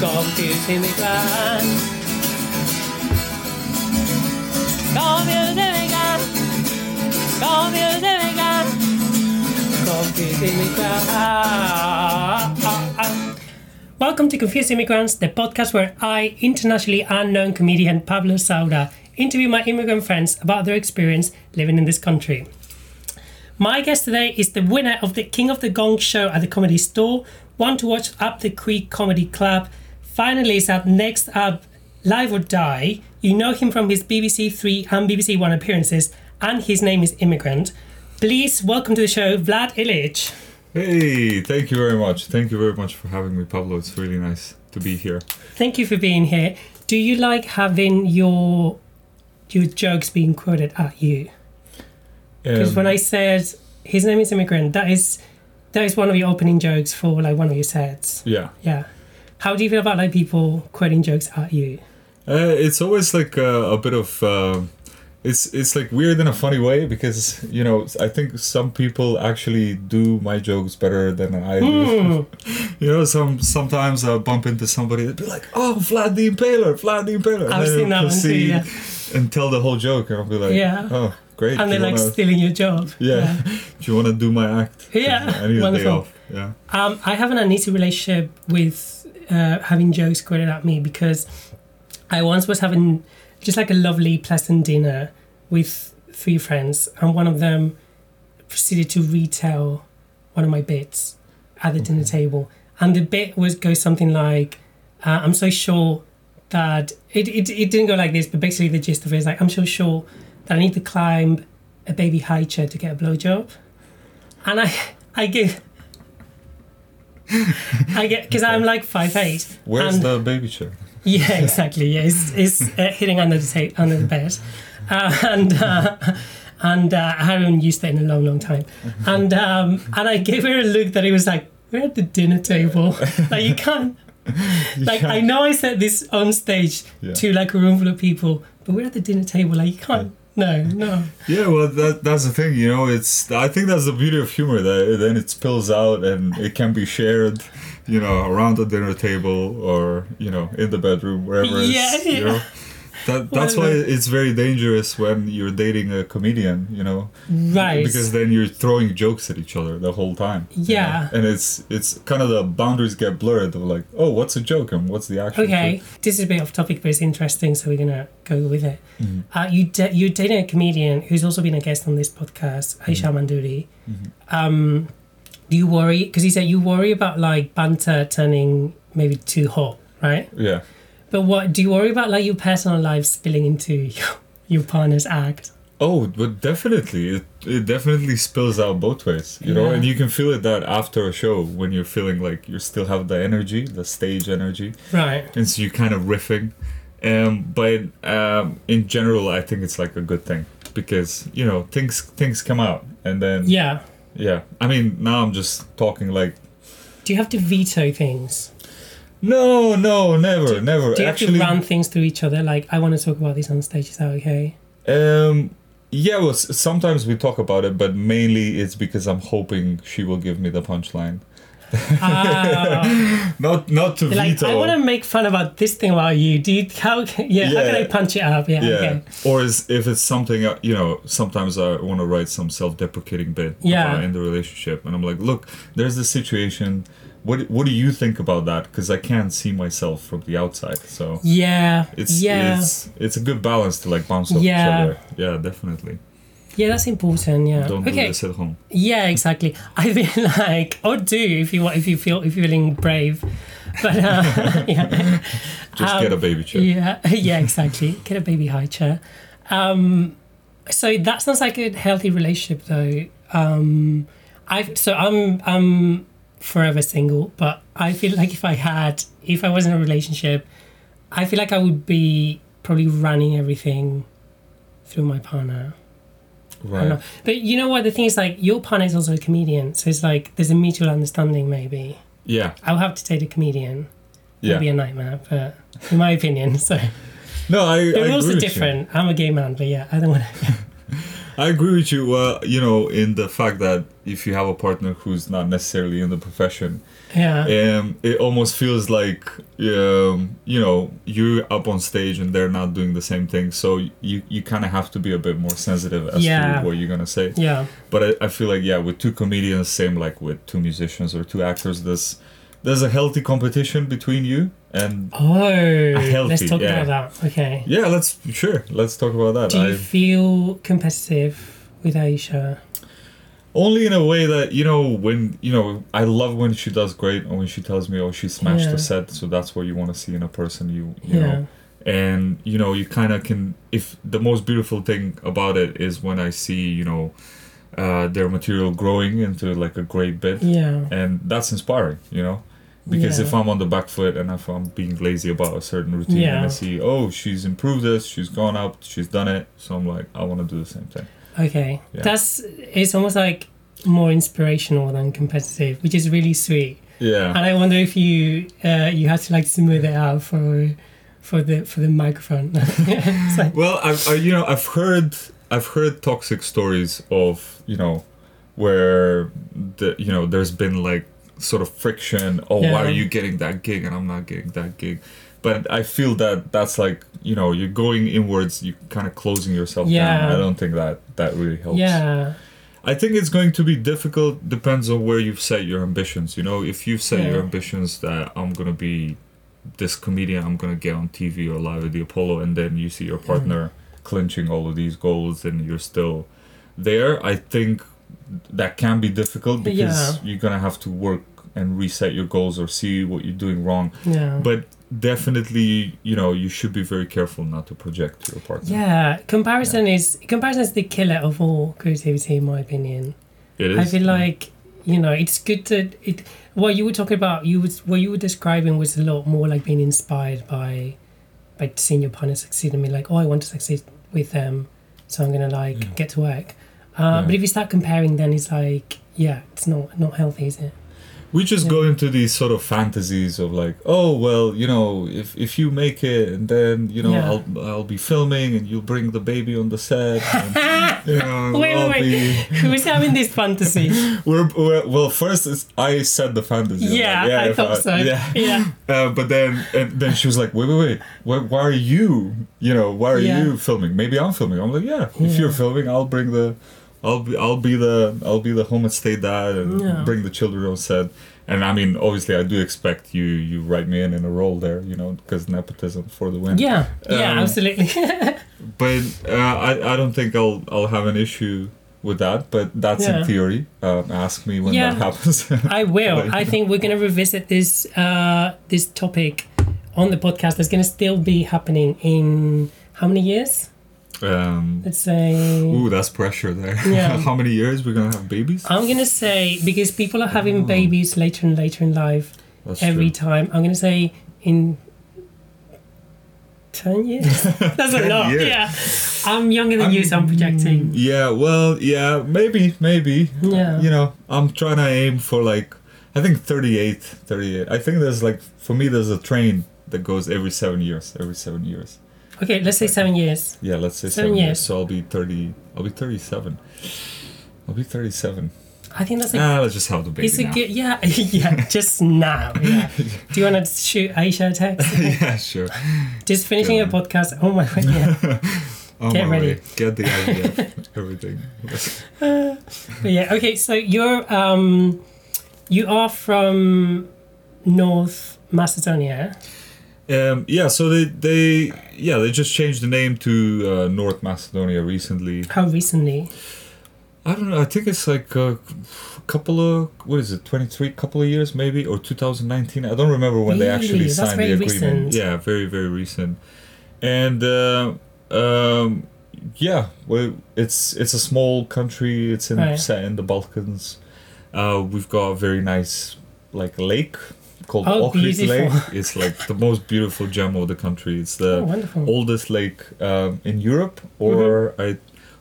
Confused Immigrants. Confused Immigrants. Confused Immigrants. Confused Immigrants. Welcome to Confused Immigrants, the podcast where I, internationally unknown comedian Pablo Saura, interview my immigrant friends about their experience living in this country. My guest today is the winner of the King of the Gong show at the Comedy Store, one to watch Up the Creek Comedy Club, finalist at Next Up Live or Die. You know him from his BBC Three and BBC One appearances, and his name is Immigrant. Please welcome to the show, Vlad Illich. Hey, thank you very much. Thank you very much for having me, Pablo. It's really nice to be here. Thank you for being here. Do you like having your jokes being quoted at you? Because when I said his name is Immigrant, that is one of your opening jokes for like one of your sets. Yeah. How do you feel about like people quoting jokes at you? It's always like a bit of it's like weird in a funny way, because you know, I think some people actually do my jokes better than I do. You know, sometimes I bump into somebody and be like, "Oh, Vlad the Impaler." I've seen that one too, yeah. And tell the whole joke, and I'll be like, yeah. "Oh, great." And they're like stealing your job. Yeah. Do you want to do my act? Yeah. I need a day off. Yeah. I have an uneasy relationship with having jokes quoted at me, because I once was having just like a lovely, pleasant dinner with three friends, and one of them proceeded to retell one of my bits at the dinner table, and the bit goes something like, "I'm so sure that it didn't go like this," but basically the gist of it is like, "I'm so sure that I need to climb a baby high chair to get a blowjob," and I get because I'm like 5'8". Where's the baby chair? Yeah, exactly. Yeah, it's hitting under the bed, and I haven't used it in a long time. And I gave her a look that it was like, we're at the dinner table, like you can't. Like I know I said this on stage to like a room full of people, but we're at the dinner table, like you can't. No. Yeah, well, that's the thing, you know. I think that's the beauty of humor, that then it spills out and it can be shared, you know, around the dinner table or, you know, in the bedroom, wherever. Yeah, it's, you know. That's why it's very dangerous when you're dating a comedian, you know. Right. Because then you're throwing jokes at each other the whole time. Yeah. You know? And it's kind of the boundaries get blurred of like, oh, what's a joke and what's the actual joke? This is a bit off topic, but it's interesting, so we're going to go with it. Mm-hmm. You're dating a comedian who's also been a guest on this podcast, Aisha Manduri. Mm-hmm. Do you worry? Because he said you worry about like banter turning maybe too hot, right? Yeah. But what do you worry about, like your personal life spilling into your partner's act? Oh, but definitely, it definitely spills out both ways, you know. And you can feel it that after a show when you're feeling like you still have the energy, the stage energy, right? And so you're kind of riffing. But in general, I think it's like a good thing, because you know things come out, and then yeah. I mean, now I'm just talking like. Do you have to veto things? No, never. Do you actually have to run things through each other? Like, I want to talk about this on stage. Is that okay? Yeah. Well, sometimes we talk about it, but mainly it's because I'm hoping she will give me the punchline. Not to like, veto. I want to make fun about this thing about you. How can I punch it up? Yeah. Okay. Or if it's something, you know, sometimes I want to write some self-deprecating bit in the relationship, and I'm like, look, there's this situation. What do you think about that? Because I can't see myself from the outside, so it's a good balance to like bounce off each other. Yeah, definitely. Yeah, that's important. Yeah. Don't do this at home. Yeah, exactly. I feel like, or do if you're feeling brave, but just get a baby chair. Yeah, exactly. Get a baby high chair. So that sounds like a healthy relationship, though. I'm forever single, but I feel like if I was in a relationship, I feel like I would be probably running everything through my partner. Right. But you know what? The thing is, like, your partner is also a comedian, so it's like there's a mutual understanding, maybe. Yeah. I'll have to date a comedian. Yeah. It'd be a nightmare, but in my opinion, so. No, I agree. The rules are different. I'm a gay man, but I don't want to. I agree with you, you know, in the fact that if you have a partner who's not necessarily in the profession, it almost feels like, you know, you're up on stage and they're not doing the same thing. So you kind of have to be a bit more sensitive as to what you're going to say. Yeah. But I feel like, yeah, with two comedians, same like with two musicians or two actors, there's a healthy competition between you and let's talk about that. Okay. Yeah, let's talk about that. Do you feel competitive with Aisha? Only in a way that, you know, when, you know, I love when she does great and when she tells me, oh, she smashed the set, so that's what you want to see in a person, you know. And, you know, you kind of can, if the most beautiful thing about it is when I see, you know, their material growing into like a great bit, and that's inspiring, you know, because if I'm on the back foot and if I'm being lazy about a certain routine and I see, oh, she's improved this, she's gone up, she's done it, so I'm like, I want to do the same thing. Okay, it's almost like more inspirational than competitive, which is really sweet. Yeah, and I wonder if you you had to like smooth it out for the microphone. It's like, well, I you know, I've heard toxic stories of, you know, where the, you know, there's been like sort of friction. Oh, why are you getting that gig and I'm not getting that gig? But I feel that that's like, you know, you're going inwards, you're kind of closing yourself down. I don't think that really helps. Yeah. I think it's going to be difficult. Depends on where you've set your ambitions. You know, if you've set your ambitions that I'm going to be this comedian, I'm going to get on TV or Live at the Apollo, and then you see your partner clinching all of these goals and you're still there, I think that can be difficult because you're going to have to work and reset your goals or see what you're doing wrong. Yeah. But definitely, you know, you should be very careful not to project to your partner. Yeah, comparison is the killer of all creativity, in my opinion. It is. I feel like, you know, it's good to what you were talking about. What you were describing was a lot more like being inspired by seeing your partner succeed and be like, oh, I want to succeed with them, so I'm gonna like get to work. But if you start comparing, then it's like, it's not healthy, is it? We just go into these sort of fantasies of like, oh, well, you know, if you make it, and then, you know, I'll be filming and you'll bring the baby on the set. And, you know, wait. Who's having this fantasy? Well, first I said the fantasy. Yeah, like, I thought so. Yeah. But then she was like, wait. Why are you? You know, why are you filming? Maybe I'm filming. I'm like, if you're filming, I'll bring the. I'll be the home estate dad and bring the children on set. And I mean, obviously, I do expect you write me in a role there, you know, because nepotism for the win. Yeah, absolutely. But I don't think I'll have an issue with that. But that's in theory. Ask me when that happens. I will. Like, I think we're gonna revisit this this topic on the podcast. That's gonna still be happening in how many years? Let's say... Ooh, that's pressure there. Yeah. How many years we're going to have babies? I'm going to say, because people are having babies later and later in life, that's every time. I'm going to say in 10 years? That's a lot. Yeah. I'm younger than you, so I'm projecting. Yeah, well, yeah, maybe. Yeah. You know, I'm trying to aim for like, I think 38. I think there's like, for me, there's a train that goes every 7 years. Okay, let's say 7 years. Yeah, let's say 7 years. So I'll be 37. I think that's like... let's just have the baby now. Just now. Yeah. Do you want to shoot Aisha a text? Yeah, sure. Just finishing your podcast. Oh my God, get ready. Way. Get the idea of everything. But yeah, okay, so you're... you are from North Macedonia. So they just changed the name to North Macedonia recently. How recently? I don't know. I think it's like a couple of 23 years maybe, or 2019. I don't remember when they actually signed the agreement. Recent. Yeah, very very recent. And it's a small country. It's set in the Balkans. We've got a very nice like lake. Called Ohrid Lake. It's like the most beautiful gem of the country. It's the oldest lake in Europe, or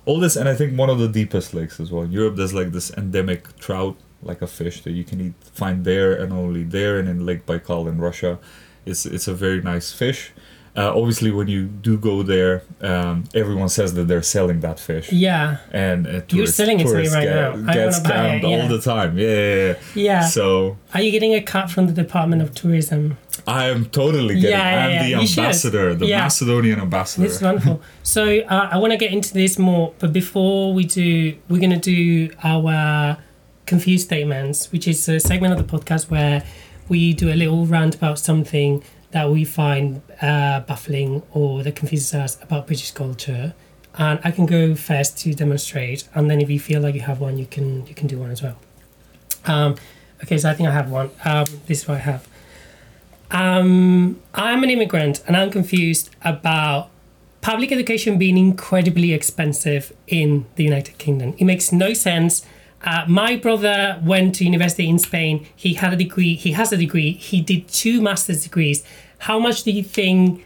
oldest, and I think one of the deepest lakes as well. In Europe, there's like this endemic trout, like a fish that you can find there and only there, and in Lake Baikal in Russia. It's a very nice fish. Obviously, when you do go there, everyone says that they're selling that fish. Yeah. And tourists, you're selling it to me right now. Gets scammed all the time. Yeah. So. Are you getting a cut from the Department of Tourism? I am totally getting. I'm the ambassador, the Macedonian ambassador. This is wonderful. So I want to get into this more, but before we do, we're going to do our Confused Statements, which is a segment of the podcast where we do a little rant about something that we find baffling or that confuses us about British culture. And I can go first to demonstrate, and then if you feel like you have one, you can do one as well. Okay, so I think I have one. This is what I have. I'm an immigrant, and I'm confused about public education being incredibly expensive in the United Kingdom. It makes no sense. My brother went to university in Spain. He had a degree. He has a degree. He did 2 master's degrees. How much do you think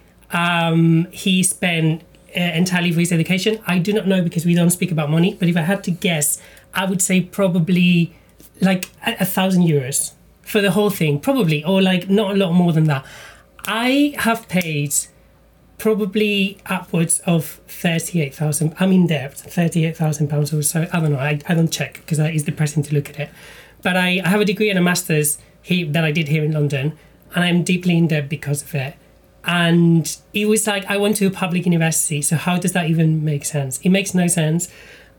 he spent entirely for his education? I do not know because we don't speak about money. But if I had to guess, I would say probably like €1,000 for the whole thing, probably, or like not a lot more than that. I have paid probably upwards of £38,000. I'm in debt, £38,000 or so. I don't know. I don't check because it's depressing to look at it. But I have a degree and a master's that I did here in London, and I'm deeply in debt because of it. And it was like I went to a public university, so how does that even make sense? It makes no sense.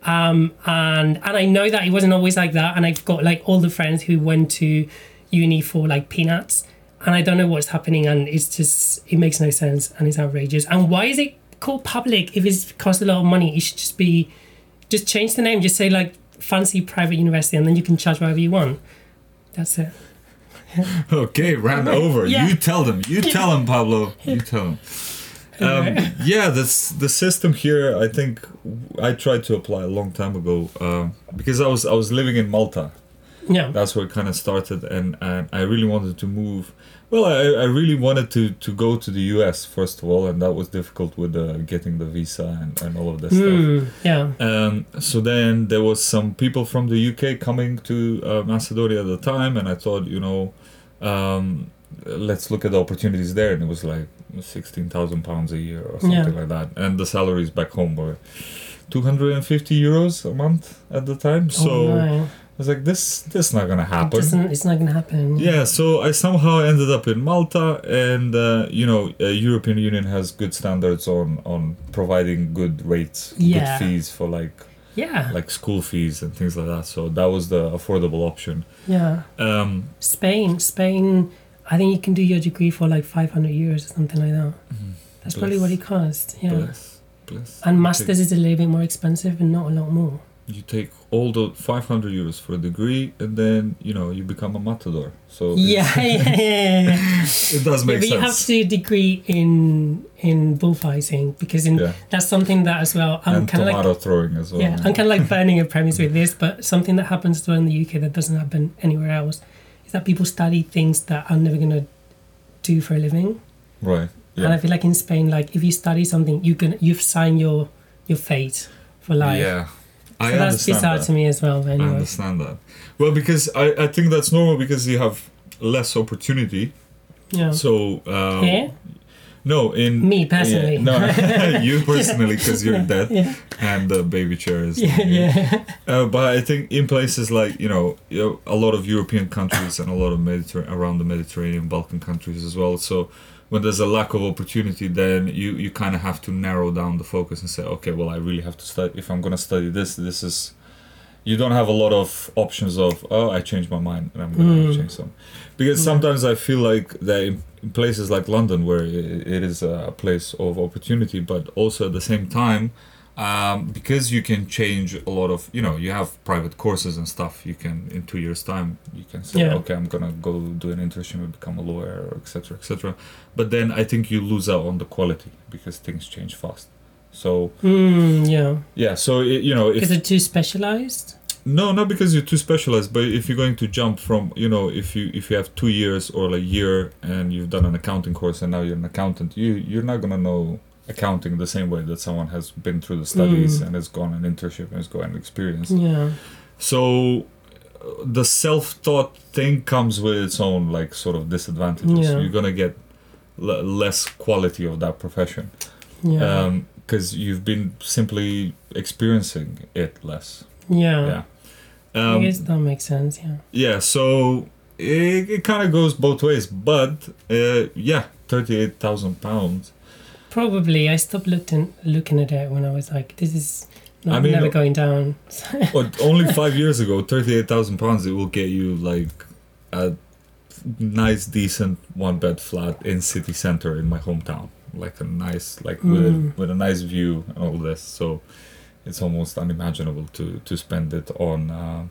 And I know that it wasn't always like that. And I've got like all the friends who went to uni for like peanuts. And I don't know what's happening, and it's just, it makes no sense, and it's outrageous. And why is it called public if it costs a lot of money? It should just change the name. Just say like fancy private university, and then you can charge whatever you want. That's it. Okay, ran over. Yeah. You tell them, Pablo. You tell them. The system here, I think I tried to apply a long time ago because I was living in Malta. Yeah, that's where it kind of started, and I really wanted to move. Well, I really wanted to go to the US first of all, and that was difficult with getting the visa and all of that stuff. Yeah. So then there was some people from the UK coming to Macedonia at the time, and I thought, let's look at the opportunities there, and it was like £16,000 a year or something like that, and the salaries back home were €250 a month at the time. I was like, this not gonna happen. It's not gonna happen. Yeah, so I somehow ended up in Malta, and European Union has good standards on providing good rates, good fees for like school fees and things like that. So that was the affordable option. Yeah. Spain. I think you can do your degree for like €500 or something like that. That's probably what it costs. Yeah. Bless. And masters is a little bit more expensive, and not a lot more. You take all the €500 for a degree, and then you become a matador. So it does make sense. But you have to do a degree in bullfighting because that's something that as well. I'm kind of like tomato throwing as well. Yeah, I'm kind of like burning a premise with this, but something that happens as well in the UK that doesn't happen anywhere else is that people study things that I'm never gonna do for a living. Right. Yeah. And I feel like in Spain, like if you study something, you've signed your fate for life. Yeah. So that's bizarre to me as well. Anyway. I understand that. Well, because I think that's normal because you have less opportunity. Yeah. So. Here? No, in. Me personally. No, you personally because you're dead and the baby chair is. But I think in places like, a lot of European countries and a lot of around the Mediterranean, Balkan countries as well. So when there's a lack of opportunity, then you kind of have to narrow down the focus and say, okay, well, I really have to study. If I'm going to study this is... You don't have a lot of options of, I changed my mind and I'm going to change something. Because sometimes I feel like that in places like London, where it is a place of opportunity, but also at the same time, because you can change a lot of, you have private courses and stuff. You can, in 2 years' time, you can say, okay, I'm going to go do an internship and become a lawyer, etc., etc. But then I think you lose out on the quality because things change fast. So, so, because they're too specialized? No, not because you're too specialized, but if you're going to jump from, if you have 2 years or a year and you've done an accounting course and now you're an accountant, you're not going to know accounting the same way that someone has been through the studies and has gone an internship and has gone an experience. Yeah. So the self-taught thing comes with its own like sort of disadvantages. Yeah. You're going to get less quality of that profession. Yeah. Because you've been simply experiencing it less. Yeah. Yeah. I guess that makes sense, yeah. Yeah, so it kind of goes both ways, but yeah, £38,000. Probably. I stopped looking at it when I was like, this is never going down. Only 5 years ago, £38,000, it will get you like a nice, decent one-bed flat in city centre in my hometown. Like a nice, with a nice view and all this. So it's almost unimaginable to spend it on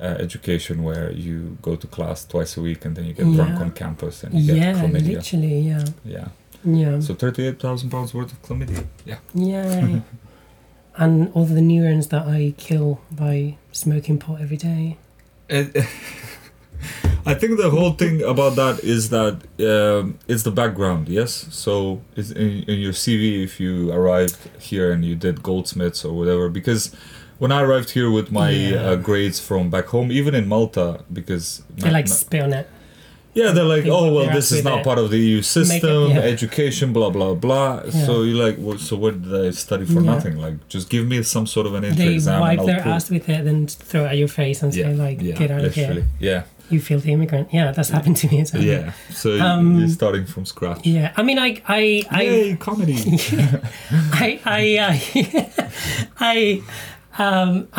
education, where you go to class twice a week and then you get drunk on campus and you get chlamydia. Yeah, literally, yeah. So £38,000 worth of chlamydia. Yeah. Yeah. And all the neurons that I kill by smoking pot every day. I think the whole thing about that is that it's the background, yes? So it's in your CV, if you arrived here and you did Goldsmiths or whatever, because when I arrived here with my grades from back home, even in Malta, because... They spit on it. Yeah, they're like, this is not part of the EU system, education, blah, blah, blah. Yeah. So you're like, so what did I study for nothing? Like, just give me some sort of an entry exam. They wipe their ass with it and throw it at your face and say, get out of here. Yeah. You filthy immigrant. Yeah, that's happened to me as well. Yeah, so you're starting from scratch. Yeah, I mean, I comedy. Yeah. I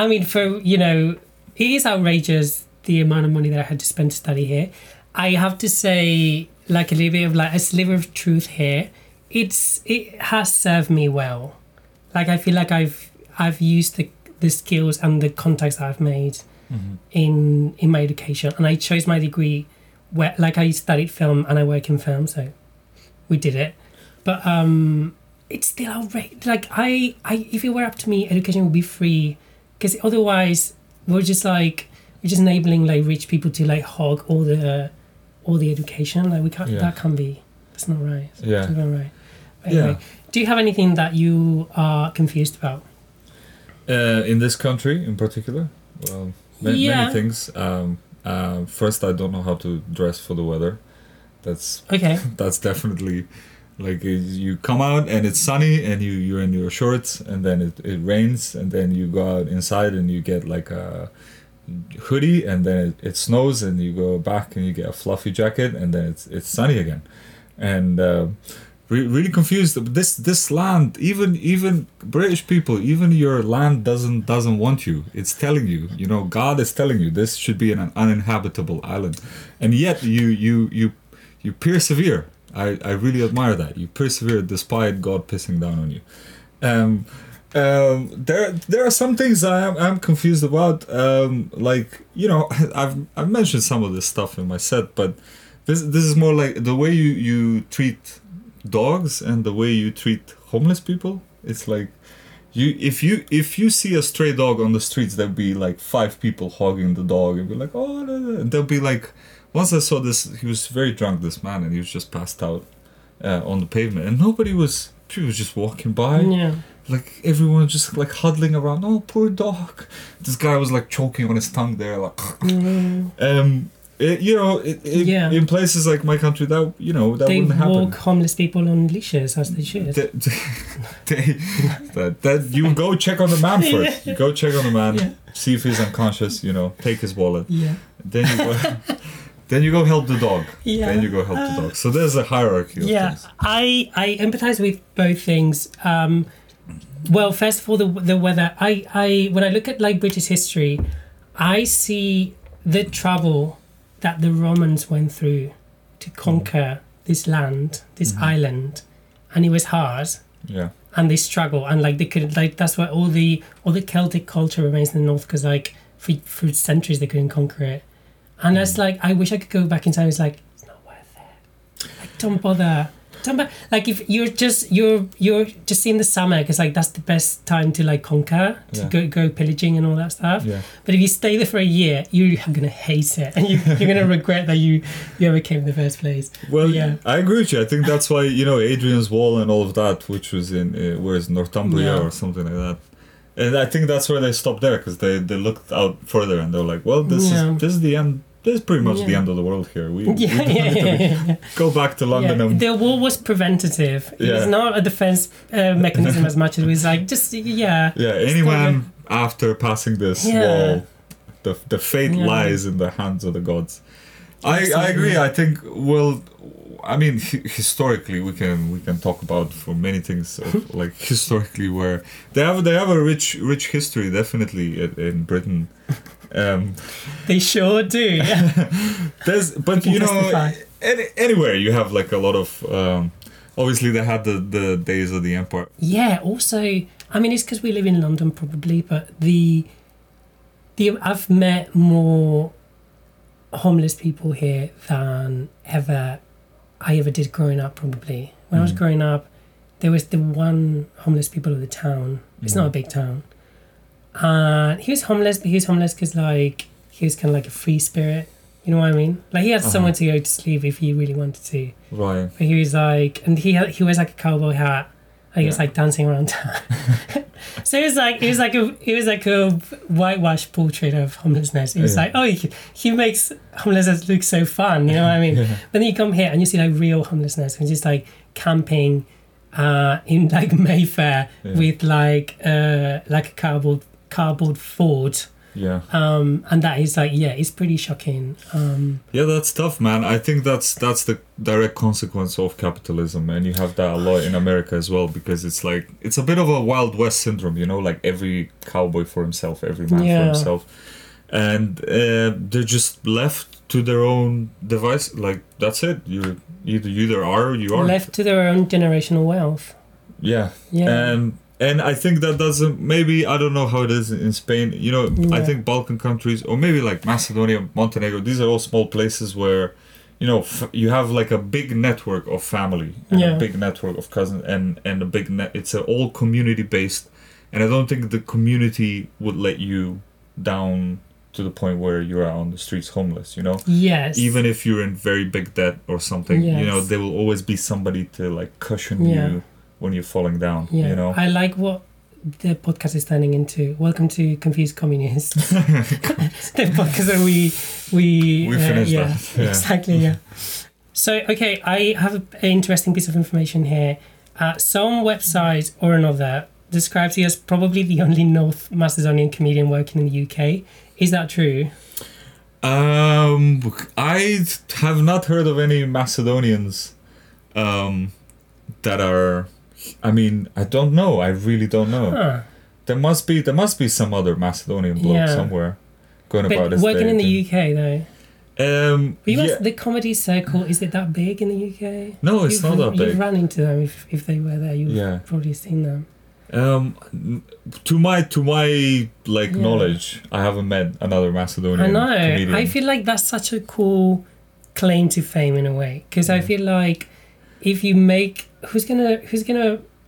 mean, it is outrageous the amount of money that I had to spend to study here. I have to say, like a sliver of truth here. It has served me well. Like, I feel like I've used the skills and the contacts that I've made. Mm-hmm. in my education, and I chose my degree where I studied film and I work in film, so we did it, but it's still outrageous. I if it were up to me, education would be free, because otherwise we're just enabling rich people to hog all the education. We can't. Yeah. That's not right. That's not right. Anyway, do you have anything that you are confused about in this country in particular? Well, many things. First, I don't know how to dress for the weather. That's okay. That's definitely you come out and it's sunny and you're in your shorts, and then it rains, and then you go out inside and you get a hoodie, and then it snows, and you go back and you get a fluffy jacket, and then it's sunny again. And really confused. This land, even British people, even your land doesn't want you. It's telling you, God is telling you this should be an uninhabitable island, and yet you persevere. I really admire that. You persevere despite God pissing down on you. There are some things I'm confused about. I've mentioned some of this stuff in my set, but this is more like the way you treat dogs and the way you treat homeless people. It's like if you see a stray dog on the streets, there'll be five people hogging the dog and be like, oh no, no. And they'll be like, once I saw this, he was very drunk, this man, and he was just passed out on the pavement, and people was just walking by. Yeah. Everyone just huddling around, oh poor dog. This guy was choking on his tongue there, in places like my country, that that wouldn't happen. They walk homeless people on leashes as they should. You go check on the man first. You go check on the man, see if he's unconscious. Take his wallet. Yeah. Then you go help the dog. Yeah. Then you go help the dog. So there's a hierarchy of things. I empathize with both things. Well, first of all, the weather. I when I look at British history, I see the trouble that the Romans went through to conquer this land, this island, and it was hard. Yeah. And they struggled, and they couldn't. That's why all the Celtic culture remains in the north, because for centuries they couldn't conquer it. And that's I wish I could go back in time. It's it's not worth it. Don't bother. Don't bother. If you're just in the summer, because that's the best time to conquer, to go pillaging and all that stuff. Yeah. But if you stay there for a year, you're gonna hate it, and you're gonna regret that you ever came in the first place. Well, I agree with you. I think that's why Hadrian's Wall and all of that, which was in Northumbria or something like that. And I think that's where they stopped there, because they looked out further and they're like, well, this is the end There's pretty much the end of the world here. We go back to London. Yeah. And the war was preventative. Yeah. It was not a defense mechanism as much as it was like just Yeah, anyone after passing this wall, the fate lies in the hands of the gods. I agree. I think historically we can talk about for many things like historically where they have a rich history definitely in Britain. They sure do. Yeah. But you know, anywhere you have like a lot of. Obviously, they had the days of the empire. Yeah. Also, I mean, it's because we live in London, probably. But the I've met more homeless people here than I ever did growing up. Probably when I was growing up, there was the one homeless people of the town. It's not a big town. And he was homeless, but he was homeless because, like, he was kind of like a free spirit. You know what I mean? Like, he had somewhere to go to sleep if he really wanted to. Right. But he was, like... And he wears, like, a cowboy hat. And he was, like, dancing around town. So it was like a whitewashed portrait of homelessness. It was like, oh, he makes homelessness look so fun. You know what I mean? Yeah. But then you come here and you see, like, real homelessness. And just, like, camping in, like, Mayfair with, like a cardboard Ford and that is like it's pretty shocking. That's tough, man. I think that's the direct consequence of capitalism, and you have that a lot in America as well, because it's like it's a bit of a Wild West syndrome, you know, like every cowboy for himself, every man for himself, and they're just left to their own device. Like, that's it. You either are or you aren't. Left to their own generational wealth. And I think that doesn't, maybe, I don't know how it is in Spain, you know, I think Balkan countries, or maybe like Macedonia, Montenegro, these are all small places where, you know, you have like a big network of family, and a big network of cousins, and a big, it's all community-based, and I don't think the community would let you down to the point where you're out on the streets homeless, you know? Yes. Even if you're in very big debt or something, you know, there will always be somebody to like cushion you when you're falling down, you know? I like what the podcast is turning into. Welcome to Confused Communists. The podcast that we finished that. Yeah. Exactly, yeah. So, okay, I have an interesting piece of information here. Some website or another describes you as probably the only North Macedonian comedian working in the UK. Is that true? I have not heard of any Macedonians that are... I mean, I don't know. I really don't know. Huh. There must be some other Macedonian bloke somewhere going about his working in the UK, though. The comedy circle, is it that big in the UK? No, it's not that big. You've run into them if they were there. You've probably seen them. To my like knowledge, I haven't met another Macedonian. I know. Comedian. I feel like that's such a cool claim to fame in a way, because I feel like if you make who's gonna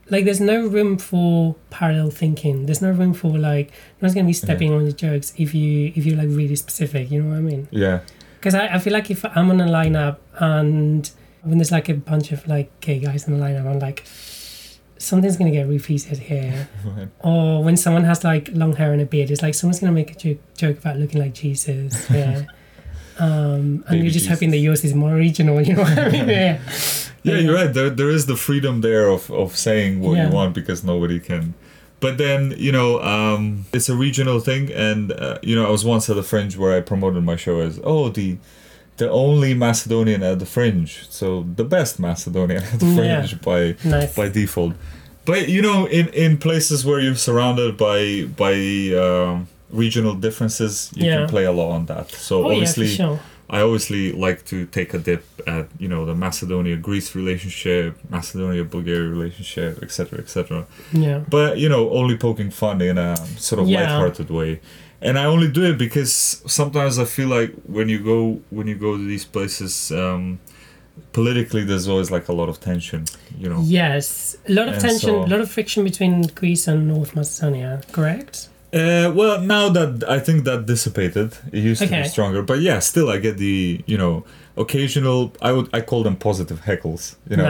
like, there's no room for parallel thinking. There's no room for like no one's gonna be stepping on the jokes if you're like really specific. You know what I mean? Yeah. Because I feel like if I'm on a lineup and when there's like a bunch of like gay guys in the lineup, I'm like something's gonna get repeated here. Right. Or when someone has like long hair and a beard, it's like someone's gonna make a joke about looking like Jesus. Yeah. And you're just hoping that yours is more original. You know what I mean? Yeah. Yeah, you're right. There is the freedom there of saying what you want, because nobody can. But then, you know, it's a regional thing. And, you know, I was once at the Fringe where I promoted my show as, the only Macedonian at the Fringe. So the best Macedonian at the Fringe by default. But, you know, in places where you're surrounded by regional differences, you can play a lot on that. So obviously... Yeah, for sure. I obviously like to take a dip at, you know, the Macedonia-Greece relationship, Macedonia-Bulgaria relationship, etc., etc. Yeah. But, you know, only poking fun in a sort of lighthearted way. And I only do it because sometimes I feel like when you go to these places, politically there's always like a lot of tension, you know. Yes, a lot of tension, a lot of friction between Greece and North Macedonia, correct? Well, now that I think that dissipated, it used to be stronger, but still I get the, you know, occasional, I call them positive heckles, you know,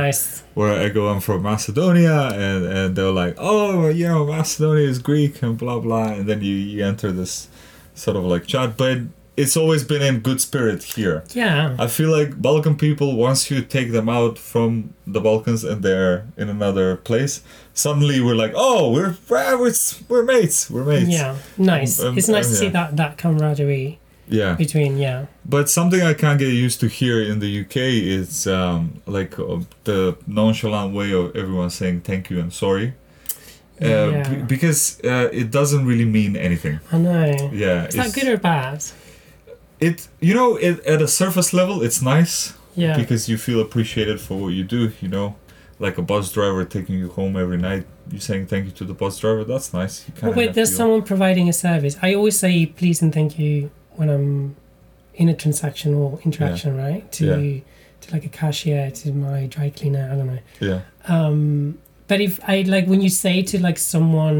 where I go, I'm from Macedonia, and they're like, oh, you know, Macedonia is Greek and blah, blah, and then you enter this sort of like chat, but it's always been in good spirit here. Yeah. I feel like Balkan people, once you take them out from the Balkans and they're in another place, suddenly we're like, oh, we're mates. We're mates. Yeah. Nice. It's nice to see that camaraderie. Yeah. Between, yeah. But something I can't get used to here in the UK is the nonchalant way of everyone saying thank you and sorry. Because it doesn't really mean anything. I know. Yeah. Is that good or bad? It at a surface level, it's nice. Yeah. Because you feel appreciated for what you do, you know. Like a bus driver taking you home every night, you saying thank you to the bus driver, that's nice. There's someone providing a service. I always say please and thank you when I'm in a transaction or interaction, right? To like a cashier, to my dry cleaner, I don't know. Yeah. But if I when you say to someone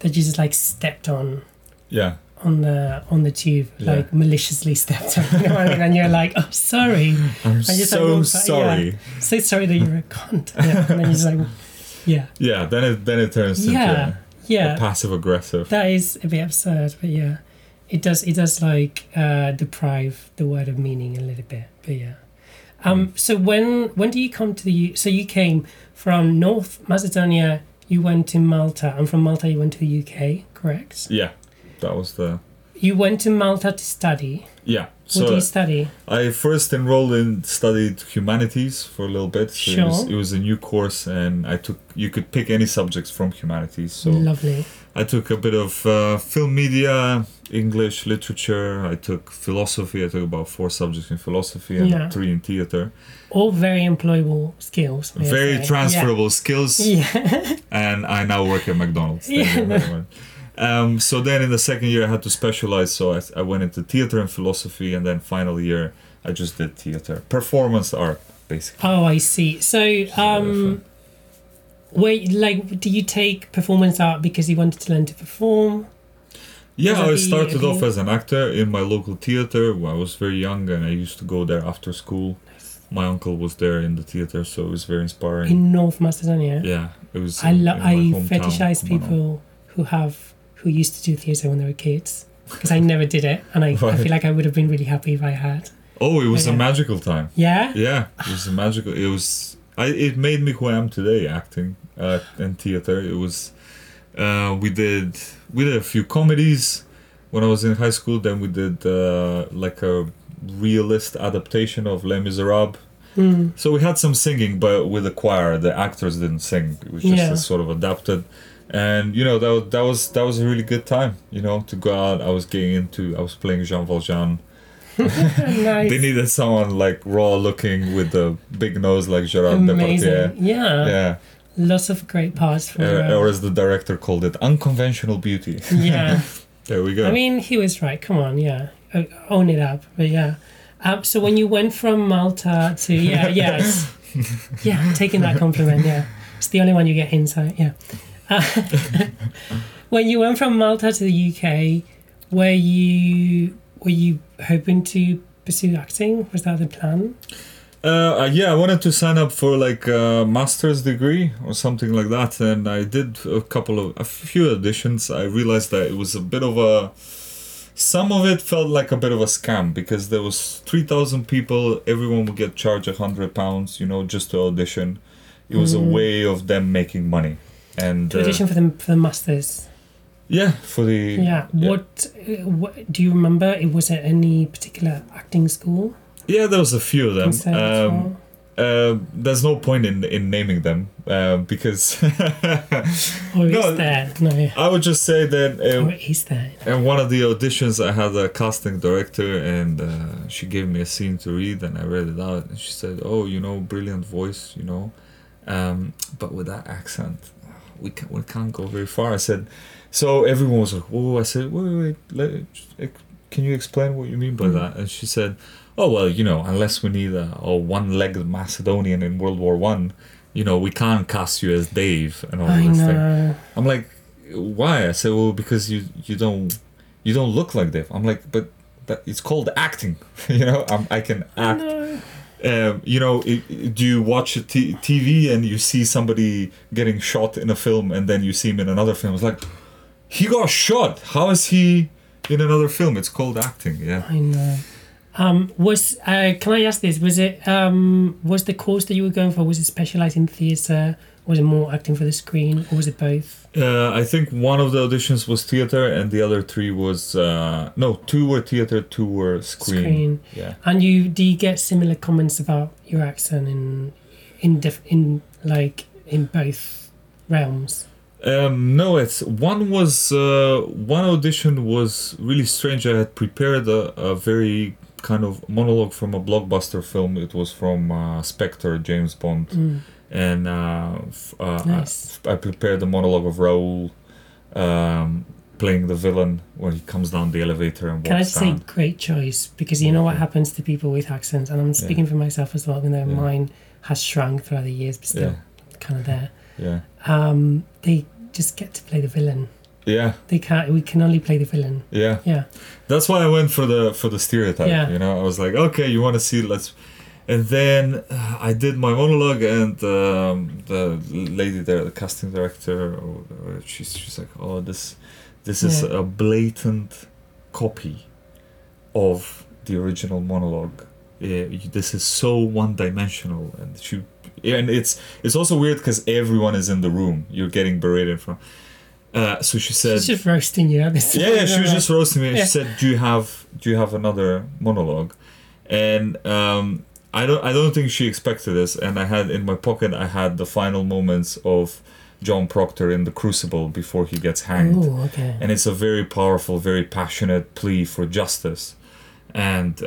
that you just stepped on. Yeah. On the tube, maliciously stepped on, you know what I mean? And you're like, oh, sorry. I'm just so sorry. Yeah. So sorry that you're a cunt. Yeah. And then you're just like, yeah. Yeah. Then it turns into a passive aggressive. That is a bit absurd, but yeah. It does deprive the word of meaning a little bit, but yeah. So when do you come to the UK? So you came from North Macedonia, you went to Malta, and from Malta you went to the UK, correct? Yeah, that was the... You went to Malta to study? Yeah. So what do you study? I first enrolled and studied humanities for a little bit. So sure. It was a new course, and you could pick any subjects from humanities. So lovely. I took a bit of film media, English, literature. I took philosophy. I took about 4 subjects in philosophy and 3 in theater. All very employable skills. Very transferable skills. Yeah. And I now work at McDonald's. Yeah. So then in the second year I had to specialize, so I went into theater and philosophy, and then final year I just did theater. Performance art, basically. Oh, I see. So, do you take performance art because you wanted to learn to perform? Yeah, I started off as an actor in my local theater when I was very young, and I used to go there after school. Nice. My uncle was there in the theater, so it was very inspiring. In North Macedonia? Yeah. It was I fetishize people who used to do theatre when they were kids, because I never did it, and I feel like I would have been really happy if I had. Oh, it was a magical time. Yeah? Yeah, it was a magical... It made me who I am today, acting and theatre. It was... We did a few comedies when I was in high school. Then we did a realist adaptation of Les Miserables. Mm. So we had some singing, but with a choir. The actors didn't sing. It was just sort of adapted. And that was a really good time. You know, to go out. I was playing Jean Valjean. Nice. They needed someone raw looking with a big nose like Gerard Depardieu. Yeah. Yeah. Lots of great parts for or as the director called it, unconventional beauty. Yeah. There we go. I mean, he was right. Come on, yeah. Own it up. But yeah. So when you went from Malta to... Yeah, yes. Yeah, taking that compliment, yeah. It's the only one you get inside, yeah. When you went from Malta to the UK, were you hoping to pursue acting? Was that the plan? I wanted to sign up for a master's degree or something like that, and I did a few auditions. I realized that it was a bit of some of it felt like a bit of a scam, because there was 3,000 people, everyone would get charged £100, just to audition. It was a way of them making money. And to audition for the master's. Yeah, for the... Yeah, what do you remember? Was it any particular acting school? Yeah, there was a few of them. There's no point in naming them because... Or no, is there? No. I would just say that... Or is there? And one of the auditions, I had a casting director, and she gave me a scene to read, and I read it out, and she said, oh, brilliant voice, but with that accent, we can't go very far. I said... So everyone was like, oh, I said, wait, can you explain what you mean by that? And she said... Oh, well, unless we need a one-legged Macedonian in World War I, we can't cast you as Dave and all this thing. I'm like, why? I said, well, because you don't look like Dave. I'm like, but that, it's called acting. I can act. No. Do you watch TV and you see somebody getting shot in a film and then you see him in another film? It's like, he got shot. How is he... in another film. It's called acting. Yeah, I know. Can I ask this? Was it was the course that you were going for? Was it specialised in theatre? Was it more acting for the screen, or was it both? I think one of the auditions was theatre, and the other three was two were theatre, two were screen. Yeah. And do you get similar comments about your accent in both realms? No, it's one audition was really strange. I had prepared a very kind of monologue from a blockbuster film. It was from Spectre, James Bond, and nice. I prepared the monologue of Raúl playing the villain when he comes down the elevator and walks down. Can I just say, great choice, because you know what happens to people with accents, and I'm speaking for myself as well, even though mine has shrunk throughout the years, but still kind of there. Yeah. They just get to play the villain. Yeah. We can only play the villain. Yeah. Yeah. That's why I went for the stereotype. Yeah. You know, I was like, okay, you want to see? And then I did my monologue, and the lady there, the casting director, she's like, oh, this is a blatant copy of the original monologue. This is so one-dimensional, and it's also weird because everyone is in the room. You're getting berated from. So she said, she's just roasting you. She was just roasting me. Yeah. She said, "Do you have another monologue?" And I don't think she expected this. And I had in my pocket, the final moments of John Proctor in The Crucible before he gets hanged. Ooh, okay. And it's a very powerful, very passionate plea for justice. And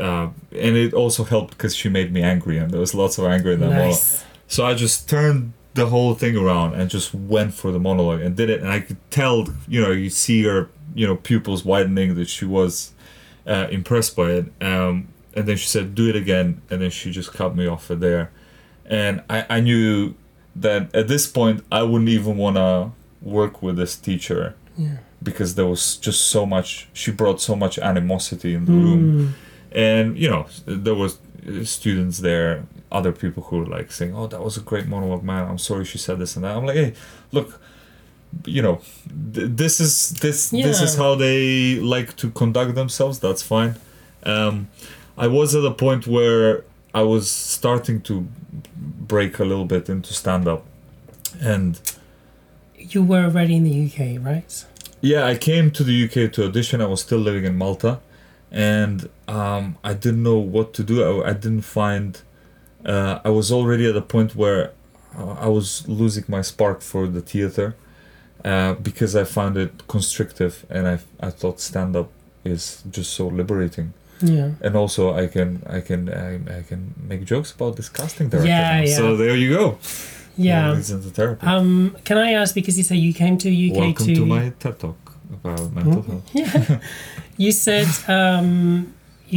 it also helped because she made me angry, and there was lots of anger in that monologue. So I just turned the whole thing around and just went for the monologue and did it. And I could tell, you see her, pupils widening, that she was impressed by it. And then she said, "Do it again," and then she just cut me off at there. And I knew that at this point I wouldn't even want to work with this teacher. Yeah. Because there was just so much, she brought so much animosity in the room. And, there was students there, other people who were like saying, "Oh, that was a great monologue, man. I'm sorry she said this and that." I'm like, "Hey, look, this is how they like to conduct themselves. That's fine." I was at a point where I was starting to break a little bit into stand-up. And you were already in the UK, right? Yeah, I came to the UK to audition. I was still living in Malta, and I didn't know what to do. I didn't find... I was already at a point where I was losing my spark for the theatre because I found it constrictive, and I thought stand-up is just so liberating. Yeah. And also I can make jokes about this casting director. Yeah, yeah. So there you go. Yeah. Can I ask, because you say you came to the UK Welcome to my TED Talk about mental health. Yeah. You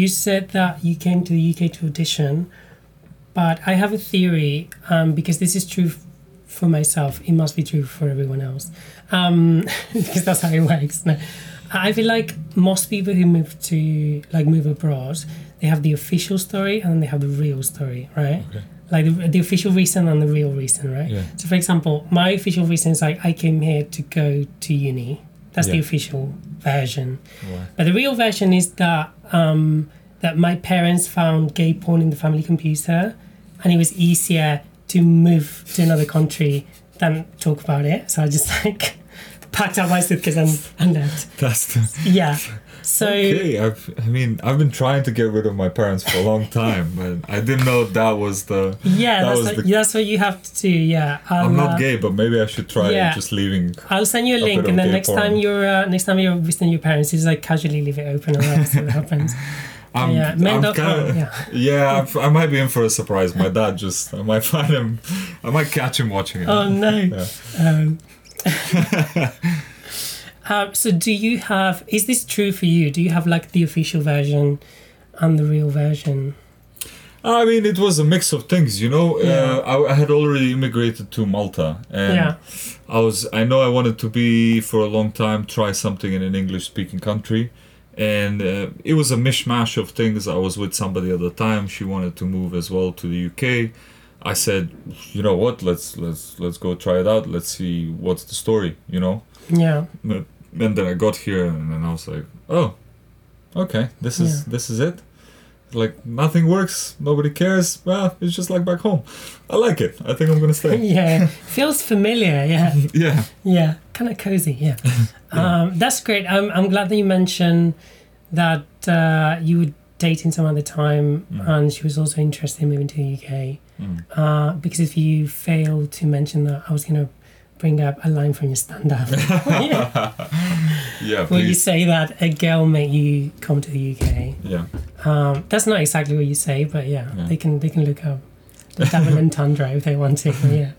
said that you came to the UK to audition, but I have a theory, because this is true for myself. It must be true for everyone else, because that's how it works. No. I feel like most people who move abroad, they have the official story and they have the real story, right? Okay. Like the official reason and the real reason, right? Yeah. So, for example, my official reason is like, I came here to go to uni. That's the official version. Right. But the real version is that my parents found gay porn in the family computer, and it was easier to move to another country than talk about it. So I just packed up my suitcase and left. Yeah. So okay, I've been trying to get rid of my parents for a long time, and I didn't know that was the... Yeah, that's what you have to do, yeah. I'm not gay, but maybe I should try just leaving. I'll send you a link, and then next time you're visiting your parents, you just casually leave it open and see what happens. I might be in for a surprise. My dad I might find him, I might catch him watching it. Oh, no. Yeah. So is this true for you? Do you have the official version and the real version? I mean, it was a mix of things, I had already immigrated to Malta, and I wanted to be for a long time, try something in an English speaking country. And it was a mishmash of things. I was with somebody at the time. She wanted to move as well to the UK. I said, you know what, let's go try it out. Let's see what's the story. Yeah. And then I got here, and I was like, oh, okay, this is it. Like, nothing works, nobody cares, well, it's just like back home. I like it. I think I'm going to stay. Yeah, feels familiar, yeah. Yeah. Yeah, kind of cozy, yeah. Yeah. That's great. I'm glad that you mentioned that you were dating someone at the time and she was also interested in moving to the UK. Because if you fail to mention that, I was going to bring up a line from your stand-up. Yeah, where you say that a girl made you come to the UK. Yeah. That's not exactly what you say, but yeah. They can look up the double entendre if they want to. Yeah.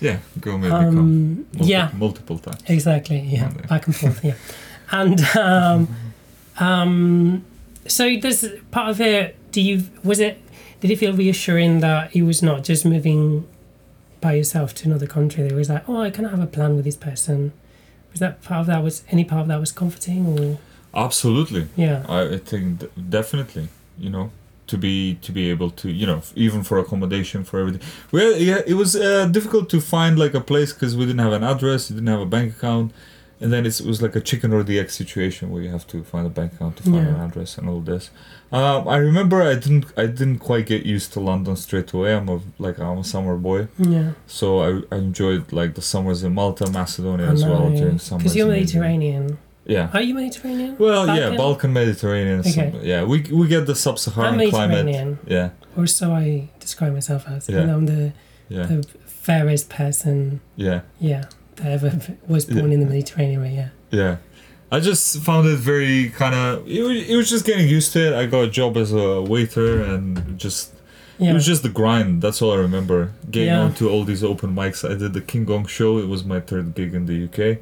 Yeah, girl made me come. Multiple times. Exactly. Yeah. Back and forth. Yeah. And so there's part of it. Did it feel reassuring that it was not just moving by yourself to another country? There was like, oh, I kind of have a plan with this person. Was that part of that? Was any part of that was comforting or? Absolutely. Yeah. I think definitely. You know, to be able to, you know, even for accommodation, for everything. Well, yeah, it was difficult to find like a place because we didn't have an address, we didn't have a bank account, and then it was like a chicken or the egg situation where you have to find a bank account to find an address and all this. I remember I didn't quite get used to London straight away. I'm a summer boy. Yeah. So I enjoyed like the summers in Malta, Macedonia as well during summers. Because you're Mediterranean. Yeah. Are you Mediterranean? Well, Balkan? Yeah, Balkan Mediterranean. Okay. Yeah, we get the sub-Saharan climate. I'm Mediterranean. Yeah. Or so I describe myself as. Yeah. And I'm the fairest person. Yeah. Yeah. That ever was born in the Mediterranean. Yeah. Yeah. I just found it very kind of. It was just getting used to it. I got a job as a waiter and just. Yeah. It was just the grind. That's all I remember. Getting on to all these open mics. I did the King Kong show. It was my third gig in the UK.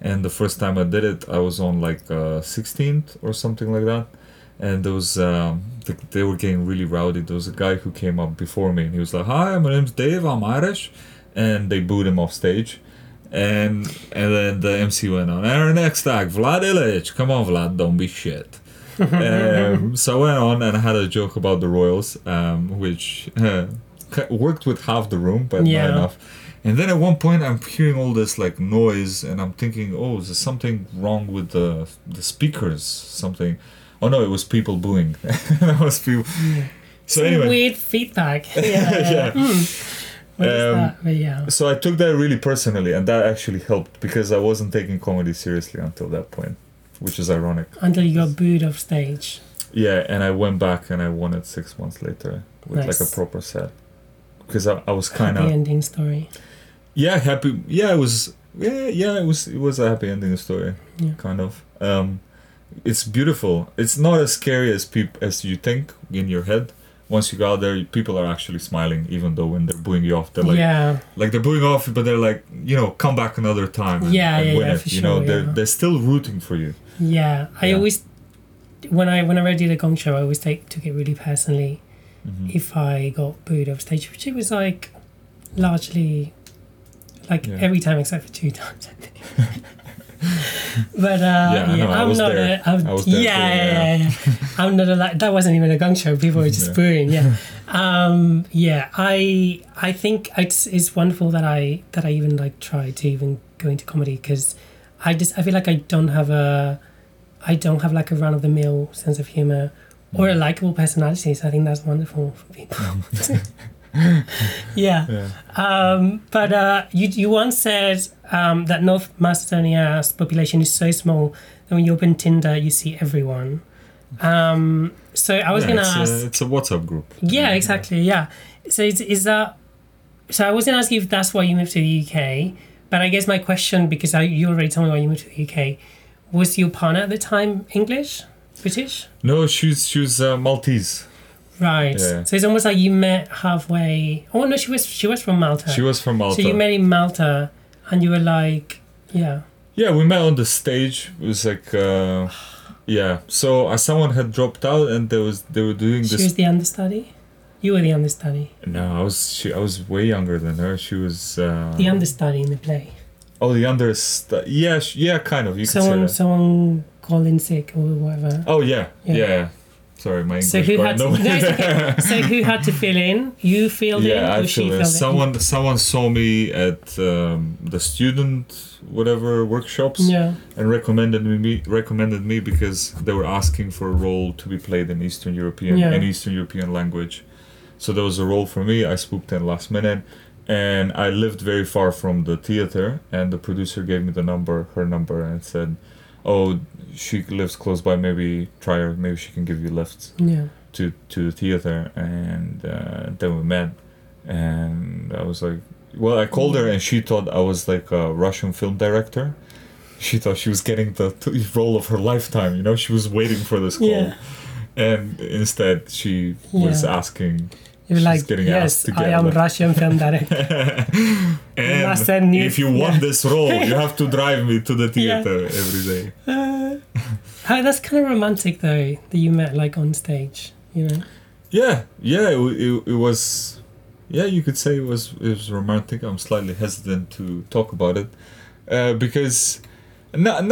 And the first time I did it, I was on like 16th or something like that. And there was, they were getting really rowdy. There was a guy who came up before me and he was like, "Hi, my name's Dave, I'm Irish." And they booed him off stage. And then the MC went on, "And our next act, Vlad Illich. Come on, Vlad, don't be shit." So I went on and I had a joke about the Royals, which worked with half the room, but not enough. And then at one point I'm hearing all this like noise and I'm thinking, oh, is there something wrong with the speakers? Something. Oh no, it was people booing. That was people. Yeah. So anyway, weird feedback. Yeah. Yeah. What is that? But yeah. So I took that really personally, and that actually helped because I wasn't taking comedy seriously until that point, which is ironic. Until you got booed off stage. Yeah, and I went back and I won it 6 months later with like a proper set because I was kind of happy ending story. Yeah, happy. Yeah, it was. Yeah, it was a happy ending story, kind of. It's beautiful. It's not as scary as you think in your head. Once you go out there, people are actually smiling, even though when they're booing you off, they're like, they're booing off, but they're like, you know, come back another time. And win it. For sure, you know, they're still rooting for you. Yeah, I always when I did a Gong show, I always took it really personally. Mm-hmm. If I got booed off stage, which it was like largely. Every time except for 2 times, I think. But I'm not a. That wasn't even a Gong show. People were just booing. Yeah. I think it's wonderful that I even like try to even go into comedy because I feel like I don't have like a run of the mill sense of humor or a likable personality. So I think that's wonderful for people. You once said that North Macedonia's population is so small that when you open Tinder you see everyone. So I was going to ask, it's a WhatsApp group. Yeah, exactly. Yeah. So I was going to ask you if that's why you moved to the UK, but I guess my question, because you already told me why you moved to the UK, was your partner at the time English, British? No, she was Maltese. Right. Yeah. So it's almost like you met halfway. Oh no, she was from Malta. She was from Malta. So you met in Malta, and you were like, Yeah, we met on the stage. It was like, So someone had dropped out, and they were doing this. She was the understudy. You were the understudy. No, I was way younger than her. She was the understudy in the play. Oh, the understudy. Yeah, kind of. You could say that. Someone called in sick or whatever. Oh yeah. Sorry, my English. So who had to fill in? You filled in, or she filled in? Someone saw me at the student workshops and recommended me because they were asking for a role to be played in Eastern European language. So there was a role for me. I swooped in last minute, and I lived very far from the theater. And the producer gave me her number, and said, "Oh, she lives close by. Maybe try her. Maybe she can give you lifts to the theater." And then we met, and I was like, "Well, I called her, and she thought I was like a Russian film director. She thought she was getting the role of her lifetime. You know, she was waiting for this call." Yeah. And instead, she was asking. You're like, yes, I am Russian film director. And if you want this role, you have to drive me to the theater every day. That's kind of romantic, though, that you met like on stage, you know? Yeah, it was. Yeah, you could say it was romantic. I'm slightly hesitant to talk about it, because.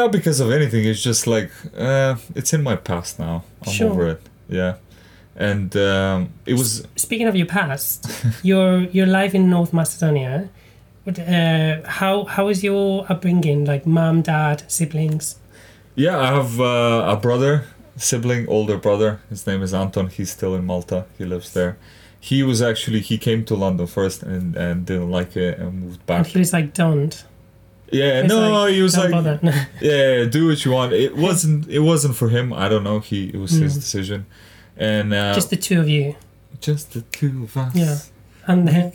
Not because of anything, it's just like, it's in my past now. I'm over it. Yeah. And it was... Speaking of your past, your life in North Macedonia, how is your upbringing? Like mom, dad, siblings? Yeah, I have a older brother. His name is Anton. He's still in Malta. He lives there. He came to London first and didn't like it and moved back. He was like, don't. Yeah, he was like, yeah, do what you want. It wasn't for him. I don't know. It was his decision, and just the two of you. Just the two of us. Yeah, and then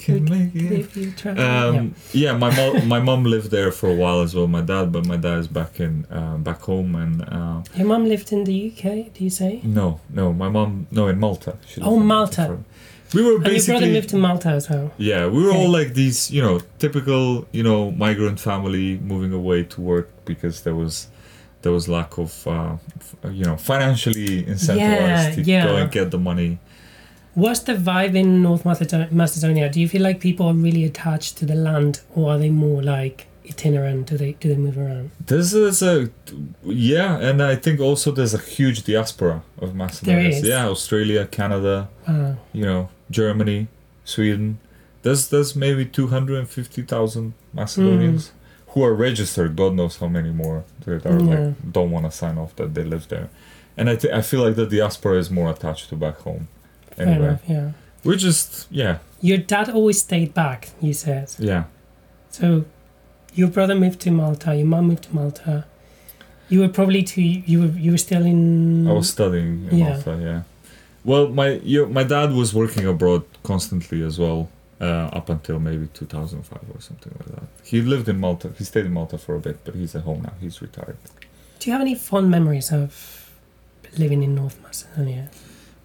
my mom lived there for a while as well. My dad is back in back home, and your mom lived in the UK. Do you say? No, my mom in Malta. Malta. We were basically. And your brother moved to Malta as well. Yeah, we were all like these, typical, migrant family moving away to work because there was lack of, financially incentivized to go and get the money. What's the vibe in North Macedonia? Do you feel like people are really attached to the land, or are they more like itinerant? Do they move around? This is and I think also there's a huge diaspora of Macedonians. Yeah, Australia, Canada. Germany, Sweden. There's maybe 250,000 Macedonians who are registered. God knows how many more that are like don't want to sign off that they live there. And I feel like the diaspora is more attached to back home. Anyway, fair enough, yeah. We're just Your dad always stayed back, you said. Yeah. So, your brother moved to Malta. Your mum moved to Malta. You were probably you were still in. I was studying in Malta. Yeah. Well, my dad was working abroad constantly as well, up until maybe 2005 or something like that. He lived in Malta. He stayed in Malta for a bit, but he's at home now. He's retired. Do you have any fond memories of living in North Macedonia?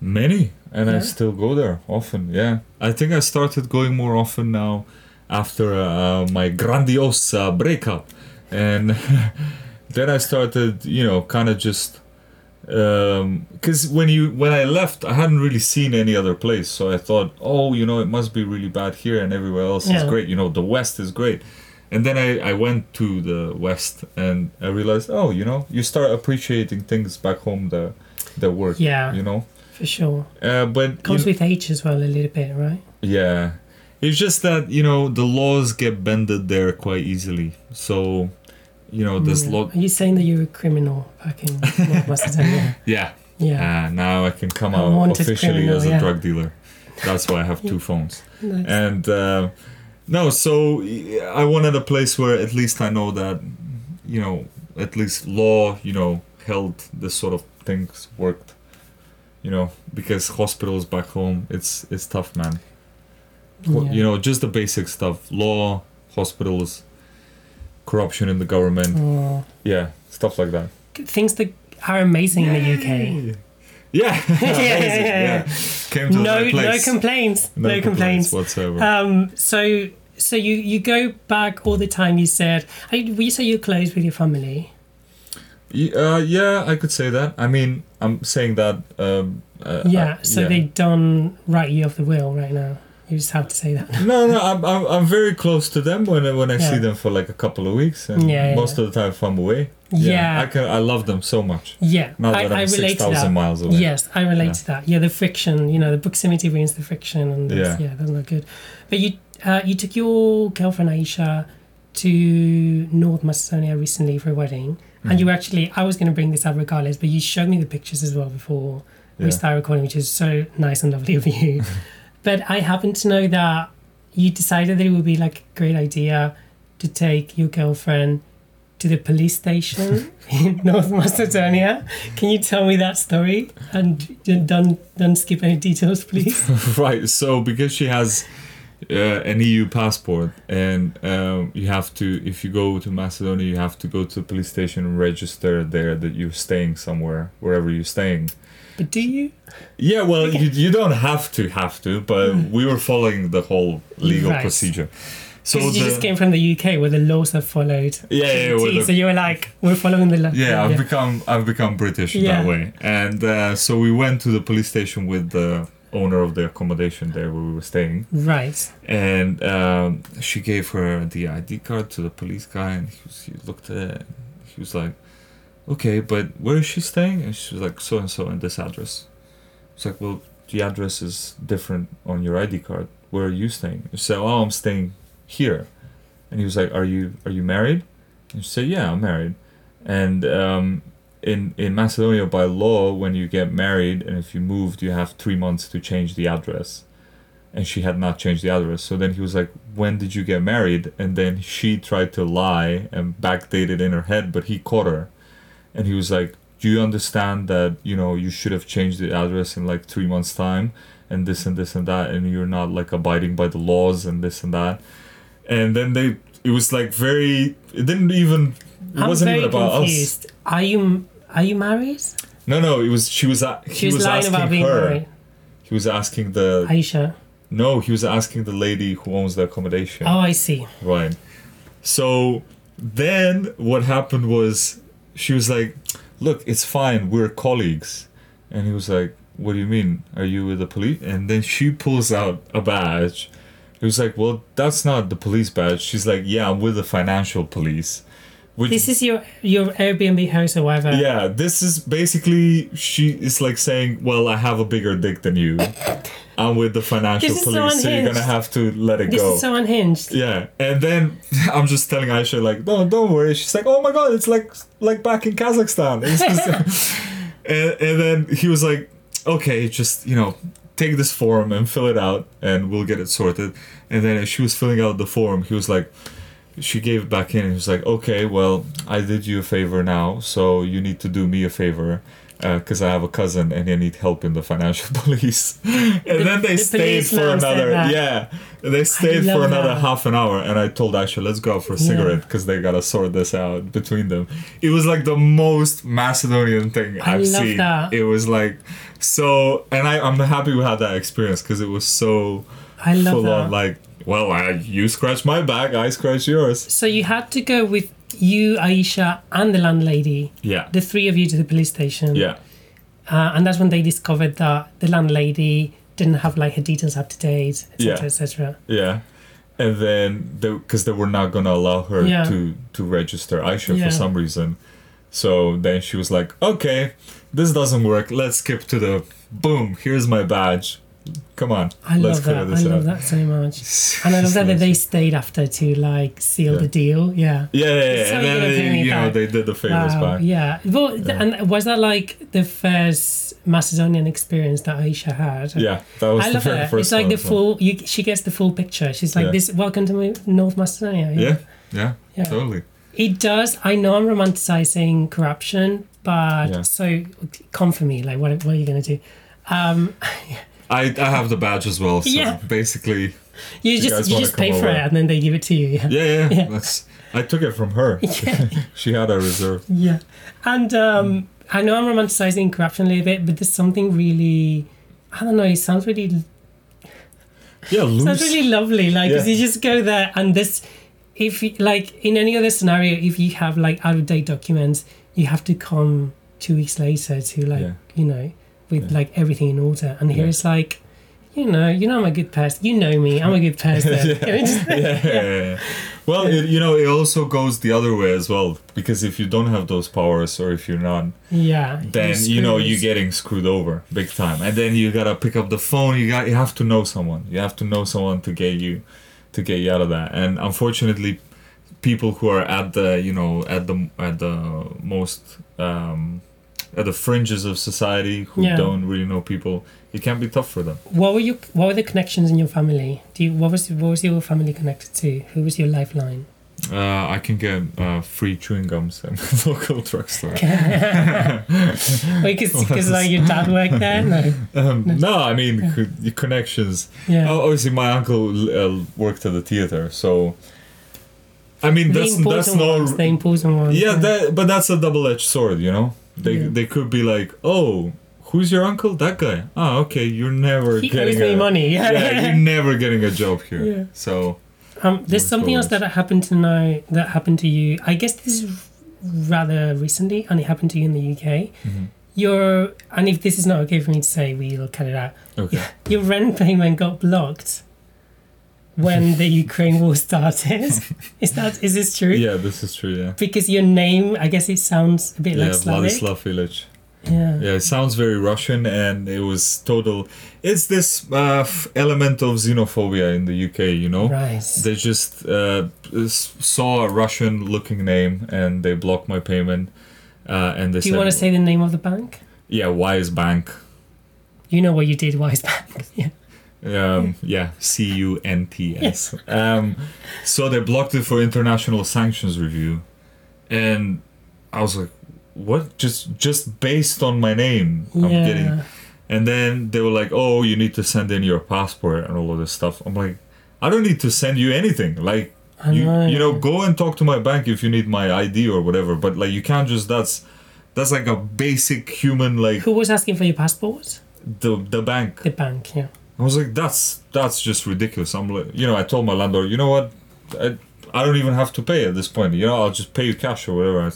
Many, and I still go there often. Yeah, I think I started going more often now after my grandiose breakup, and then I started, kind of just. Because when I left, I hadn't really seen any other place, so I thought, it must be really bad here, and everywhere else is great. The West is great. And then I went to the West, and I realized, you start appreciating things back home that work. Yeah, for sure. But it comes with age as well a little bit, right? Yeah, it's just that the laws get bended there quite easily, so. There's lot. Are you saying that you were a criminal back in North Macedonia? Yeah. Now I can come out officially as a drug dealer. That's why I have two phones. Nice. And so I wanted a place where at least I know that, at least law, held this sort of things worked. Because hospitals back home, it's tough, man. Yeah. Just the basic stuff: law, hospitals. Corruption in the government, stuff like that. Things that are amazing in the UK. Yeah, Came to the right place. No complaints whatsoever. So you go back all the time. You said, "Will you say you're close with your family?" Yeah, I could say that. I mean, I'm saying that. They don't write you off the will right now. You just have to say that. No, I'm very close to them when I see them for like a couple of weeks, and most of the time if I'm away. Yeah. I love them so much. Yeah. Now that I'm 6,000 miles away. Yes, I relate to that. Yeah, the friction, the proximity brings the friction. And that's not good. But you took your girlfriend Aisha to North Macedonia recently for a wedding. Mm. And you actually, I was going to bring this up regardless, but you showed me the pictures as well before we started recording, which is so nice and lovely of you. But I happen to know that you decided that it would be like a great idea to take your girlfriend to the police station in North Macedonia. Can you tell me that story? And don't skip any details, please. Right. So because she has an EU passport, and you have to, if you go to Macedonia, you have to go to the police station and register there that you're staying somewhere, wherever you're staying. But do you? Yeah, well, you don't have to, but we were following the whole legal procedure. So you just came from the UK where the laws are followed. So you were like, we're following the law. Yeah, I've become British that way. And so we went to the police station with the owner of the accommodation there where we were staying. Right. And she gave her the ID card to the police guy, and he looked at it. He was like, okay, but where is she staying? And she was like, so and so in this address. It's like, well, the address is different on your ID card. Where are you staying? She said, oh, I'm staying here. And he was like, are you married? And she said, yeah, I'm married. And in Macedonia, by law, when you get married and if you moved, you have 3 months to change the address. And she had not changed the address. So then he was like, when did you get married? And then she tried to lie and backdated in her head, but he caught her. And he was like, do you understand that, you should have changed the address in like 3 months' time and this and this and that, and you're not like abiding by the laws and this and that. And then it wasn't even about confused. Us. Are you married? No, it was, he was lying asking about being her. Married. He was asking the... Aisha. No, he was asking the lady who owns the accommodation. Oh, I see. Right. So then what happened was, she was like, look, it's fine, we're colleagues. And he was like, what do you mean? Are you with the police? And then she pulls out a badge. He was like, well, that's not the police badge. She's like, yeah, I'm with the financial police. Which, this is your Airbnb house or whatever. Yeah, this is basically, she is like saying, well, I have a bigger dick than you. I'm with the financial police, so you're going to have to let it go. This is so unhinged. Yeah. And then I'm just telling Aisha, like, no, don't worry. She's like, oh my God, it's like back in Kazakhstan. And then he was like, okay, just, take this form and fill it out and we'll get it sorted. And then as she was filling out the form, he was like, she gave it back in and he was like, okay, well, I did you a favor now, so you need to do me a favor. Because I have a cousin and I need help in the financial police. And then they stayed for another... Yeah, they stayed for another half an hour. And I told Aisha, let's go out for a cigarette because they got to sort this out between them. It was like the most Macedonian thing I've seen. It was like... So... And I'm happy we had that experience because it was so full on like, well, you scratch my back, I scratch yours. So you had to go with... You, Aisha, and the landlady. Yeah. The three of you to the police station. Yeah. And that's when they discovered that the landlady didn't have like her details up to date, etc. Yeah. And then, because they were not going to allow her to register Aisha for some reason. So then she was like, okay, this doesn't work. Let's skip to the, boom, here's my badge. Come on, let's clear this out. I love that so much. And I love that they stayed after to like seal the deal. Yeah. Yeah. So and then they did the favors back. Yeah. Well, and was that like the first Macedonian experience that Aisha had? Yeah, that was the very first. It's like the full. She gets the full picture. She's like, "This welcome to North Macedonia." Yeah, totally. It does. I know I'm romanticizing corruption, but so come for me. Like, what are you gonna do? I have the badge as well, so basically... You just pay for it and then they give it to you, Yeah. I took it from her. Yeah. She had a reserve. Yeah. And I know I'm romanticizing corruption a little bit, but there's something really... I don't know, it sounds really... Yeah, loose. Sounds really lovely, like, because you just go there and this... If, like, in any other scenario, if you have, like, out-of-date documents, you have to come 2 weeks later to, like, with like everything in order, and here it's like you know I'm a good person. You know me, I'm a good person. Yeah. Well, it also goes the other way as well, because if you don't have those powers or if you're not, then you're getting screwed over big time. And then you gotta pick up the phone. You have to know someone. You have to know someone to get you out of that. And unfortunately, people who are at the most at the fringes of society who don't really know people, it can be tough for them. What were the connections in your family? What was your family connected to? Who was your lifeline? I can get free chewing gums at the local drugstore. Because your dad worked there? Your connections. Yeah. Obviously, my uncle worked at the theater, so... the important ones. Yeah, but that's a double-edged sword, They could be like, oh, who's your uncle? That guy. Ah, okay, you're never getting me money. You're never getting a job here. Yeah. So there's something else that happened to you. I guess this is rather recently, and it happened to you in the UK. Mm-hmm. And if this is not okay for me to say, we'll cut it out. Okay. Your rent payment got blocked when the Ukraine war started. Is this true? Yeah, this is true, yeah. Because your name, I guess it sounds a bit like Slavic. Yeah, Vladislav Illich. Yeah. Yeah, it sounds very Russian, and it was total... It's this element of xenophobia in the UK, Right. They just saw a Russian-looking name, and they blocked my payment. And they said... Do you want to say the name of the bank? Yeah, Wise Bank. You know what you did, Wise Bank. Yeah. CUNTS. So they blocked it for international sanctions review, and I was like, what? Just based on my name, I'm getting. And then they were like, oh, you need to send in your passport and all of this stuff. I'm like, I don't need to send you anything. Like, go and talk to my bank if you need my ID or whatever, but like, you can't just... that's like a basic human, like... Who was asking for your passport? The bank. The bank, yeah. I was like, that's just ridiculous. I'm like, I told my landlord, you know what, I don't even have to pay at this point. I'll just pay you cash or whatever.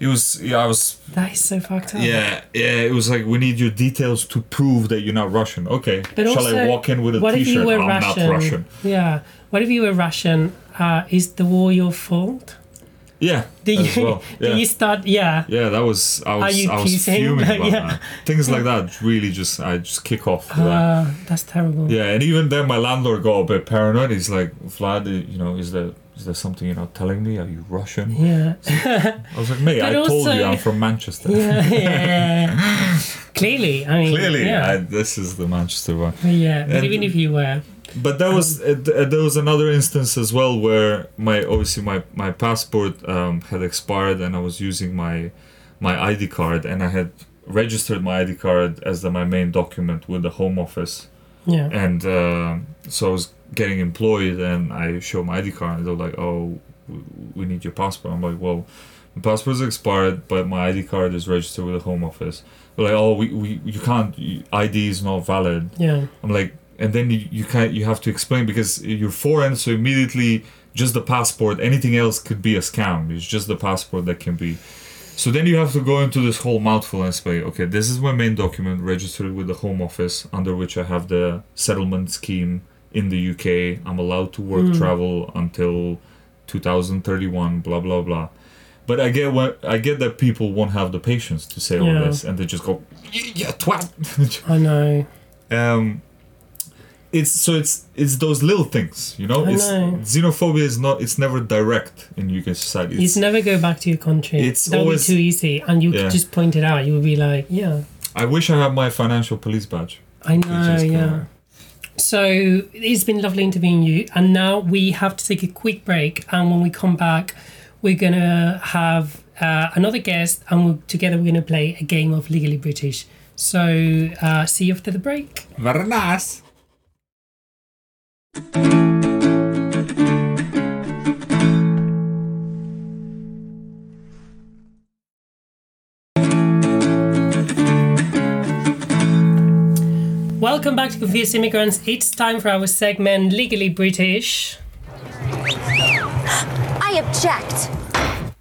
That is so fucked up. Yeah. It was like, we need your details to prove that you're not Russian. Okay. But shall also, I walk in with a T-shirt? I'm not Russian. Yeah. What if you were Russian? Is the war your fault? Yeah. I was fuming about that. Things like that really I just kick off. That's terrible. Yeah, and even then my landlord got a bit paranoid. He's like, Vlad, is there something you're not telling me? Are you Russian? Yeah. I was like, mate, I told you I'm from Manchester. Yeah. This is the Manchester one. Yeah, but even if you were... But that was there was another instance as well where my passport had expired, and I was using my ID card, and I had registered my ID card as my main document with the Home Office. Yeah. And so I was getting employed, and I show my ID card, and they're like, "Oh, we need your passport." I'm like, "Well, the passport is expired, but my ID card is registered with the Home Office." They're like, "Oh, you can't. ID is not valid." Yeah. I'm like... And then you have to explain, because you're foreign, so immediately just the passport, anything else could be a scam. It's just the passport that can be. So then you have to go into this whole mouthful and say, okay, this is my main document registered with the Home Office, under which I have the settlement scheme in the UK. I'm allowed to work, travel until 2031, blah, blah, blah. But I get that people won't have the patience to say all this, and they just go, yeah, twat. I know. It's those little things, Xenophobia is not... It's never direct in UK society. It's never go back to your country. That would be too easy, and you could just point it out. You would be like, yeah. I wish I had my financial police badge. I know, yeah. So it's been lovely interviewing you, and now we have to take a quick break. And when we come back, we're gonna have another guest, and together we're gonna play a game of Legally British. So see you after the break. Very nice. Welcome back to Confused Immigrants. It's time for our segment Legally British. I object.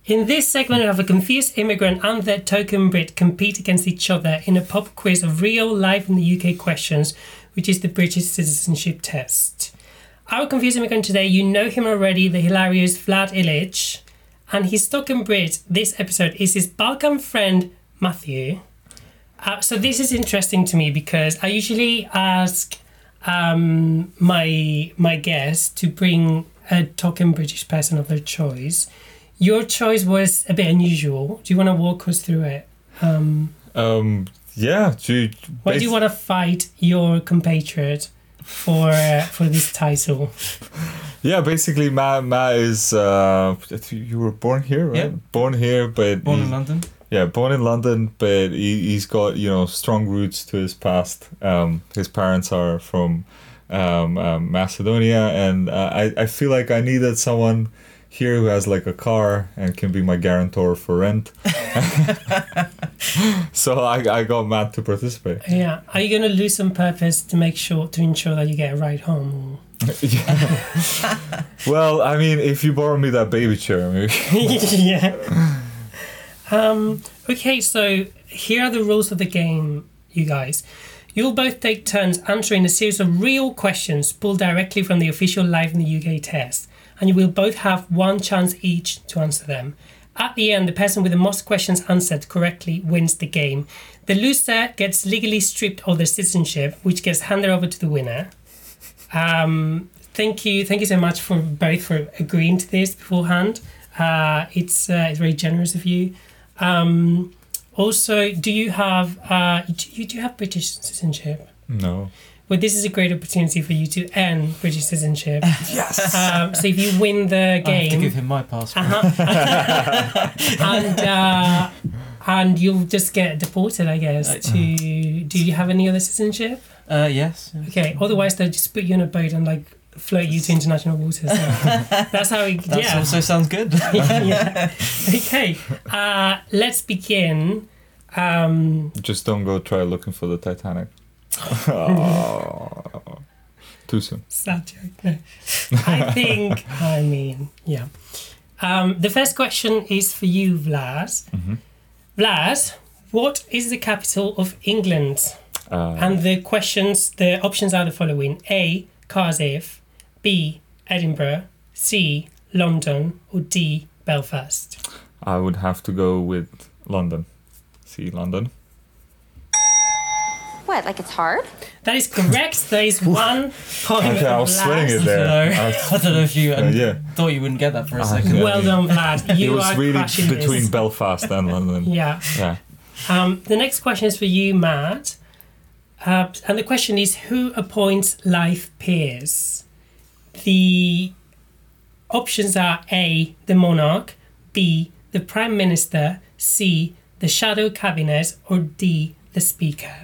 In this segment, we have a confused immigrant and their token Brit compete against each other in a pop quiz of real life in the UK questions, which is the British citizenship test. Our Confused Immigrant today, you know him already, the hilarious Vlad Illich, and his Stockholm Brit this episode is his Balkan friend, Matthew. So this is interesting to me because I usually ask my guests to bring a token British person of their choice. Your choice was a bit unusual. Do you want to walk us through it? Why do you want to fight your compatriot for this title? Yeah, basically, Ma is you were born here, right? Yeah. Born in London. Yeah, born in London, but he's got, you know, strong roots to his past. His parents are from Macedonia, and I feel like I needed someone here who has like a car and can be my guarantor for rent. So I got Matt to participate. Yeah. Are you going to lose some purpose to ensure that you get a ride home? Yeah. Well, I mean, if you borrow me that baby chair, maybe. Yeah. Okay, so here are the rules of the game, you guys. You'll both take turns answering a series of real questions pulled directly from the official Life in the UK test, and you will both have one chance each to answer them. At the end, the person with the most questions answered correctly wins the game. The loser gets legally stripped of their citizenship, which gets handed over to the winner. Thank you so much for agreeing to this beforehand. It's very generous of you. Also, do you have British citizenship? No. Well, this is a great opportunity for you to earn British citizenship. Yes. So if you win the game, I have to give him my passport. Uh-huh. and you'll just get deported, I guess. Do you have any other citizenship? Yes. Okay. Otherwise, they'll just put you in a boat and like float you to international waters. That's how it. That also sounds good. Yeah. Okay. Let's begin. Just don't go try looking for the Titanic. Oh, too soon. Sad joke. No. Yeah. The first question is for you, Vlad. Mm-hmm. Vlad, what is the capital of England? And the options are the following: A, Cardiff, B, Edinburgh, C, London, or D, Belfast. I would have to go with London. C, London. What, like it's hard? That is correct. There is 1 point. Okay, I was slaying it there. I don't know if you thought you wouldn't get that for a second. Well done, Vlad. You are really crushing this. It was really between Belfast and London. Yeah. The next question is for you, Matt. And the question is, who appoints life peers? The options are A, the monarch, B, the prime minister, C, the shadow cabinet, or D, the speaker.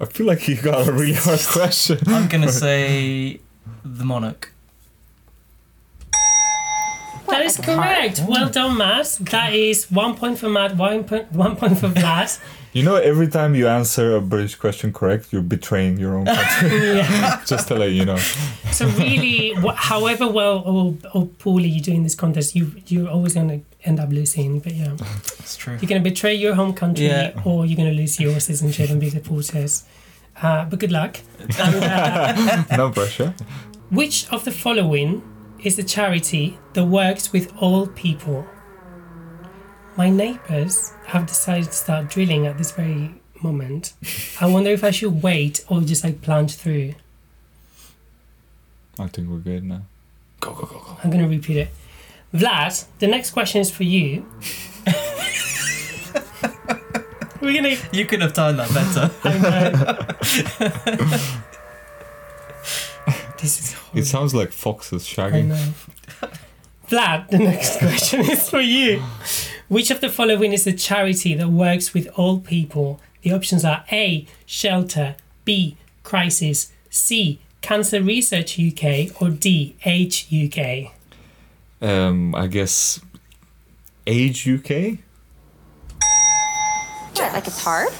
I feel like you got a really hard question. I'm going to say the monarch. That is correct. Well done, Matt. That is 1 point for Matt, 1 point for Vlad. You know, every time you answer a British question correct, you're betraying your own country. Just to let you know. So really, however well or poorly you do in this contest, you're always going to end up losing. But yeah, it's true. You're going to betray your home country, or you're going to lose your citizenship and be deported. But good luck. No pressure. Which of the following is the charity that works with all people? My neighbours have decided to start drilling at this very moment. I wonder if I should wait or just like plunge through. I think we're good now. Go. I'm going to repeat it. Vlad, the next question is for you. You could have timed that better. I know. This is horrible. It sounds like foxes shagging. I know. Vlad, the next question is for you. Which of the following is a charity that works with all people? The options are A, Shelter, B, Crisis, C, Cancer Research UK, or D, Age UK. I guess Age UK? What, like it's hard?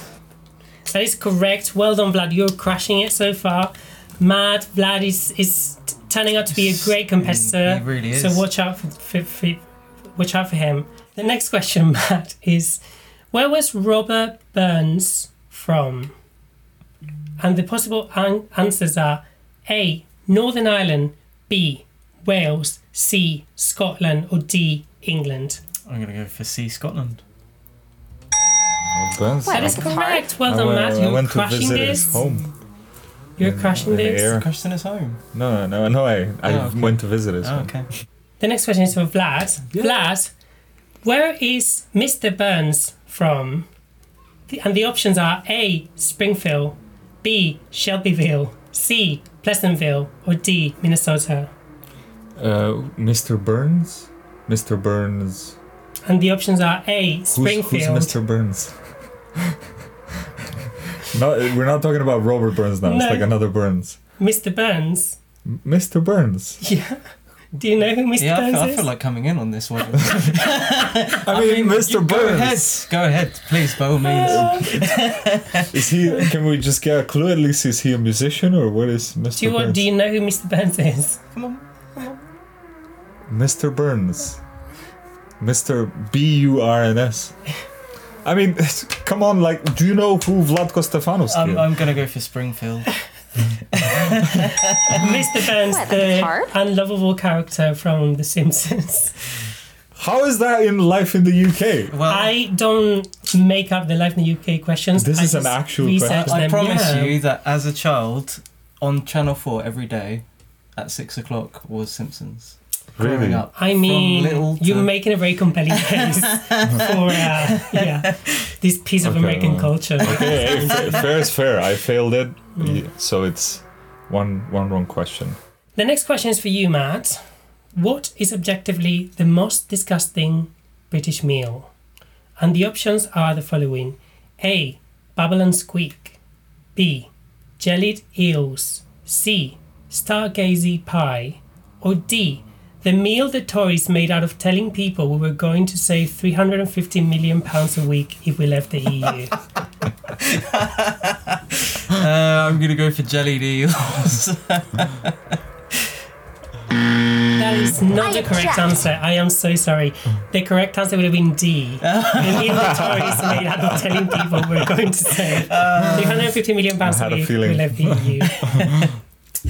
That is correct. Well done, Vlad. You're crushing it so far. Matt, Vlad is turning out to be a great competitor. He really is. So watch out for him. The next question, Matt, is where was Robert Burns from? And the possible answers are A, Northern Ireland, B, Wales, C, Scotland, or D, England. I'm going to go for C, Scotland. Well, that is correct. Well done, Matt. You're crashing this. You're crashing this. Crashing his home. No. I went to visit his home. Okay. The next question is for Vlad. Yeah. Vlad, where is Mr. Burns from? And the options are A, Springfield, B, Shelbyville, C, Pleasantville, or D, Minnesota. Mr. Burns. And the options are A, Springfield. Who's Mr. Burns? No, we're not talking about Robert Burns now. No. It's like another Burns. Mr. Burns. Mr. Burns. Yeah. Do you know who Mr. Burns is? I feel like coming in on this one. I mean, Mr. Burns. Go ahead, please, by all means. Is he? Can we just get a clue? At least, is he a musician or what is Mr. Burns? Do you know who Mr. Burns is? Come on. Mr. Burns. Mr. Burns. I mean, come on, like, do you know who Vladko Stefanovski is? I'm going to go for Springfield. Mr. Burns, the unlovable character from The Simpsons. How is that in Life in the UK? Well, I don't make up the Life in the UK questions. This is an actual question. I promise you that as a child, on Channel 4 every day at 6:00 was Simpsons. Really? I mean, you're making a very compelling case for this piece of American culture. Okay, fair is fair. I failed it, so it's one wrong question. The next question is for you, Matt. What is objectively the most disgusting British meal? And the options are the following: A, Babble and Squeak, B, Jellied Eels, C, Stargazy Pie, or D, the meal the Tories made out of telling people we were going to save £350 million a week if we left the EU. I'm going to go for jellied eels. That is not the correct answer. I am so sorry. The correct answer would have been D. The meal the Tories made out of telling people we were going to save £350 million a week if we left the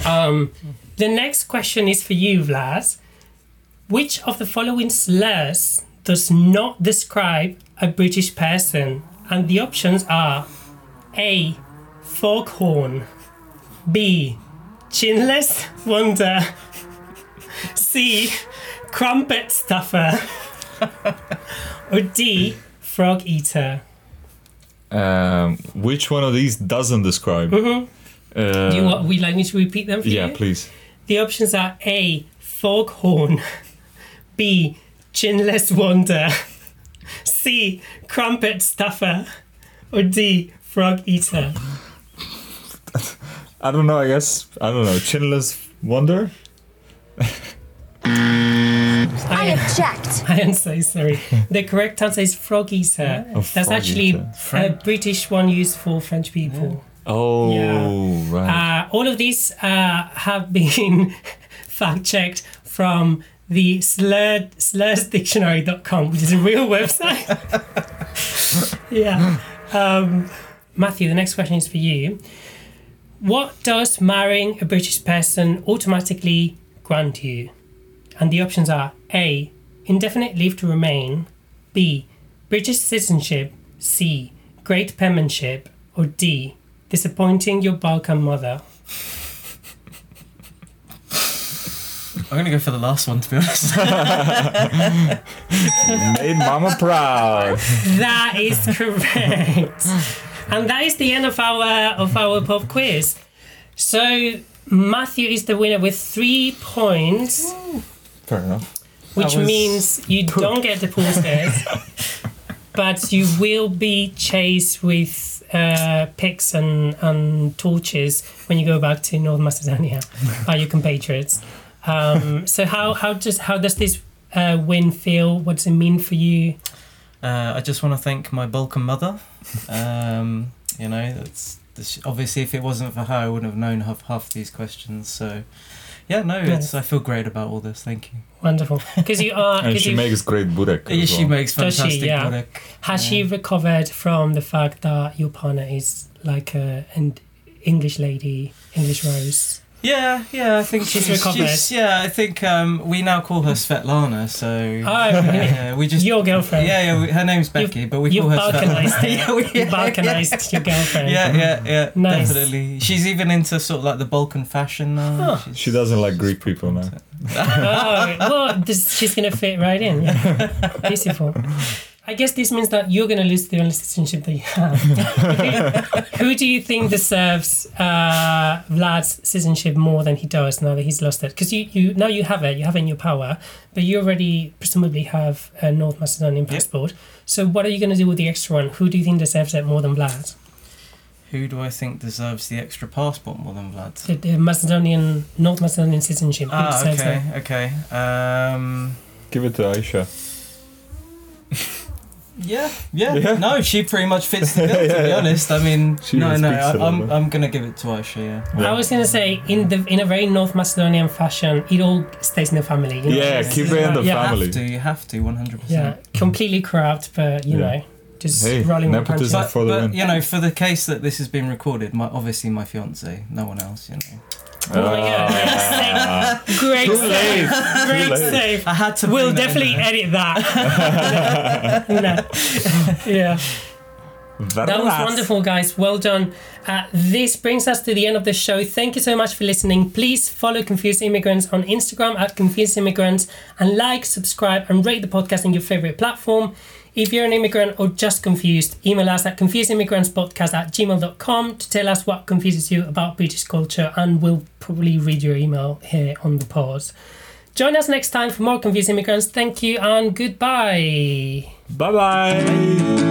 EU. The next question is for you, Vlad. Which of the following slurs does not describe a British person? And the options are A, foghorn, B, chinless wonder, C, crumpet stuffer, or D, frog eater. Which one of these doesn't describe? Mm-hmm. Would you like me to repeat them for you? Yeah, please. The options are A, foghorn, B, chinless wonder, C, crumpet stuffer, or D, frog eater. I don't know. Chinless wonder? I object. I am so sorry. The correct answer is frog eater. Yeah. That's actually a British one used for French people. Yeah. Oh, yeah. Right. All of these have been fact-checked from the slursdictionary.com, which is a real website. Yeah. Matthew, the next question is for you. What does marrying a British person automatically grant you? And the options are A, indefinite leave to remain, B, British citizenship, C, great penmanship, or D, disappointing your Balkan mother. I'm going to go for the last one, to be honest. Made Mama proud. That is correct. And that is the end of our pop quiz. So Matthew is the winner with 3 points. Fair enough. Which means you don't get the pool stairs, but you will be chased with picks and torches when you go back to North Macedonia by your compatriots. So how does this win feel? What does it mean for you? I just want to thank my Balkan mother. Obviously if it wasn't for her, I wouldn't have known half these questions. So yeah, no, I feel great about all this. Thank you. Wonderful, because you are. And she makes great burek. Yeah, she makes fantastic burek. Has she recovered from the fact that your partner is like a and English lady, English Rose. Yeah, I think she's recovered. I think we now call her Svetlana, so... we just... Your girlfriend. Yeah, her name's Becky, but we call her Svetlana. You balkanized your girlfriend. Yeah, nice. Definitely. She's even into sort of like the Balkan fashion now. Huh. She doesn't like Greek people now. She's going to fit right in. Yeah. Beautiful. I guess this means that you're going to lose the only citizenship that you have. Who do you think deserves Vlad's citizenship more than he does now that he's lost it? Because now you have it in your power, but you already presumably have a North Macedonian passport. Yep. So what are you going to do with the extra one? Who do you think deserves it more than Vlad? Who do I think deserves the extra passport more than Vlad? The North Macedonian citizenship. Okay. Give it to Aisha. Yeah. No, she pretty much fits the bill. To be honest, I mean, I'm gonna give it to Aisha. Yeah. I was gonna say in a very North Macedonian fashion, it all stays in the family. You know? Keep it in the family. You have to, 100%. Yeah, completely corrupt, but you know, just rolling with punches. But you know, for the case that this has been recorded, obviously my fiance, no one else, you know. Oh my God. Great save. I had to. We'll definitely edit that. No. Yeah. That was wonderful, guys. Well done. This brings us to the end of the show. Thank you so much for listening. Please follow Confused Immigrants on Instagram at Confused Immigrants and like, subscribe, and rate the podcast on your favorite platform. If you're an immigrant or just confused, email us at confusedimmigrantspodcast@gmail.com to tell us what confuses you about British culture, and we'll probably read your email here on the pod. Join us next time for more Confused Immigrants. Thank you and goodbye. Bye-bye.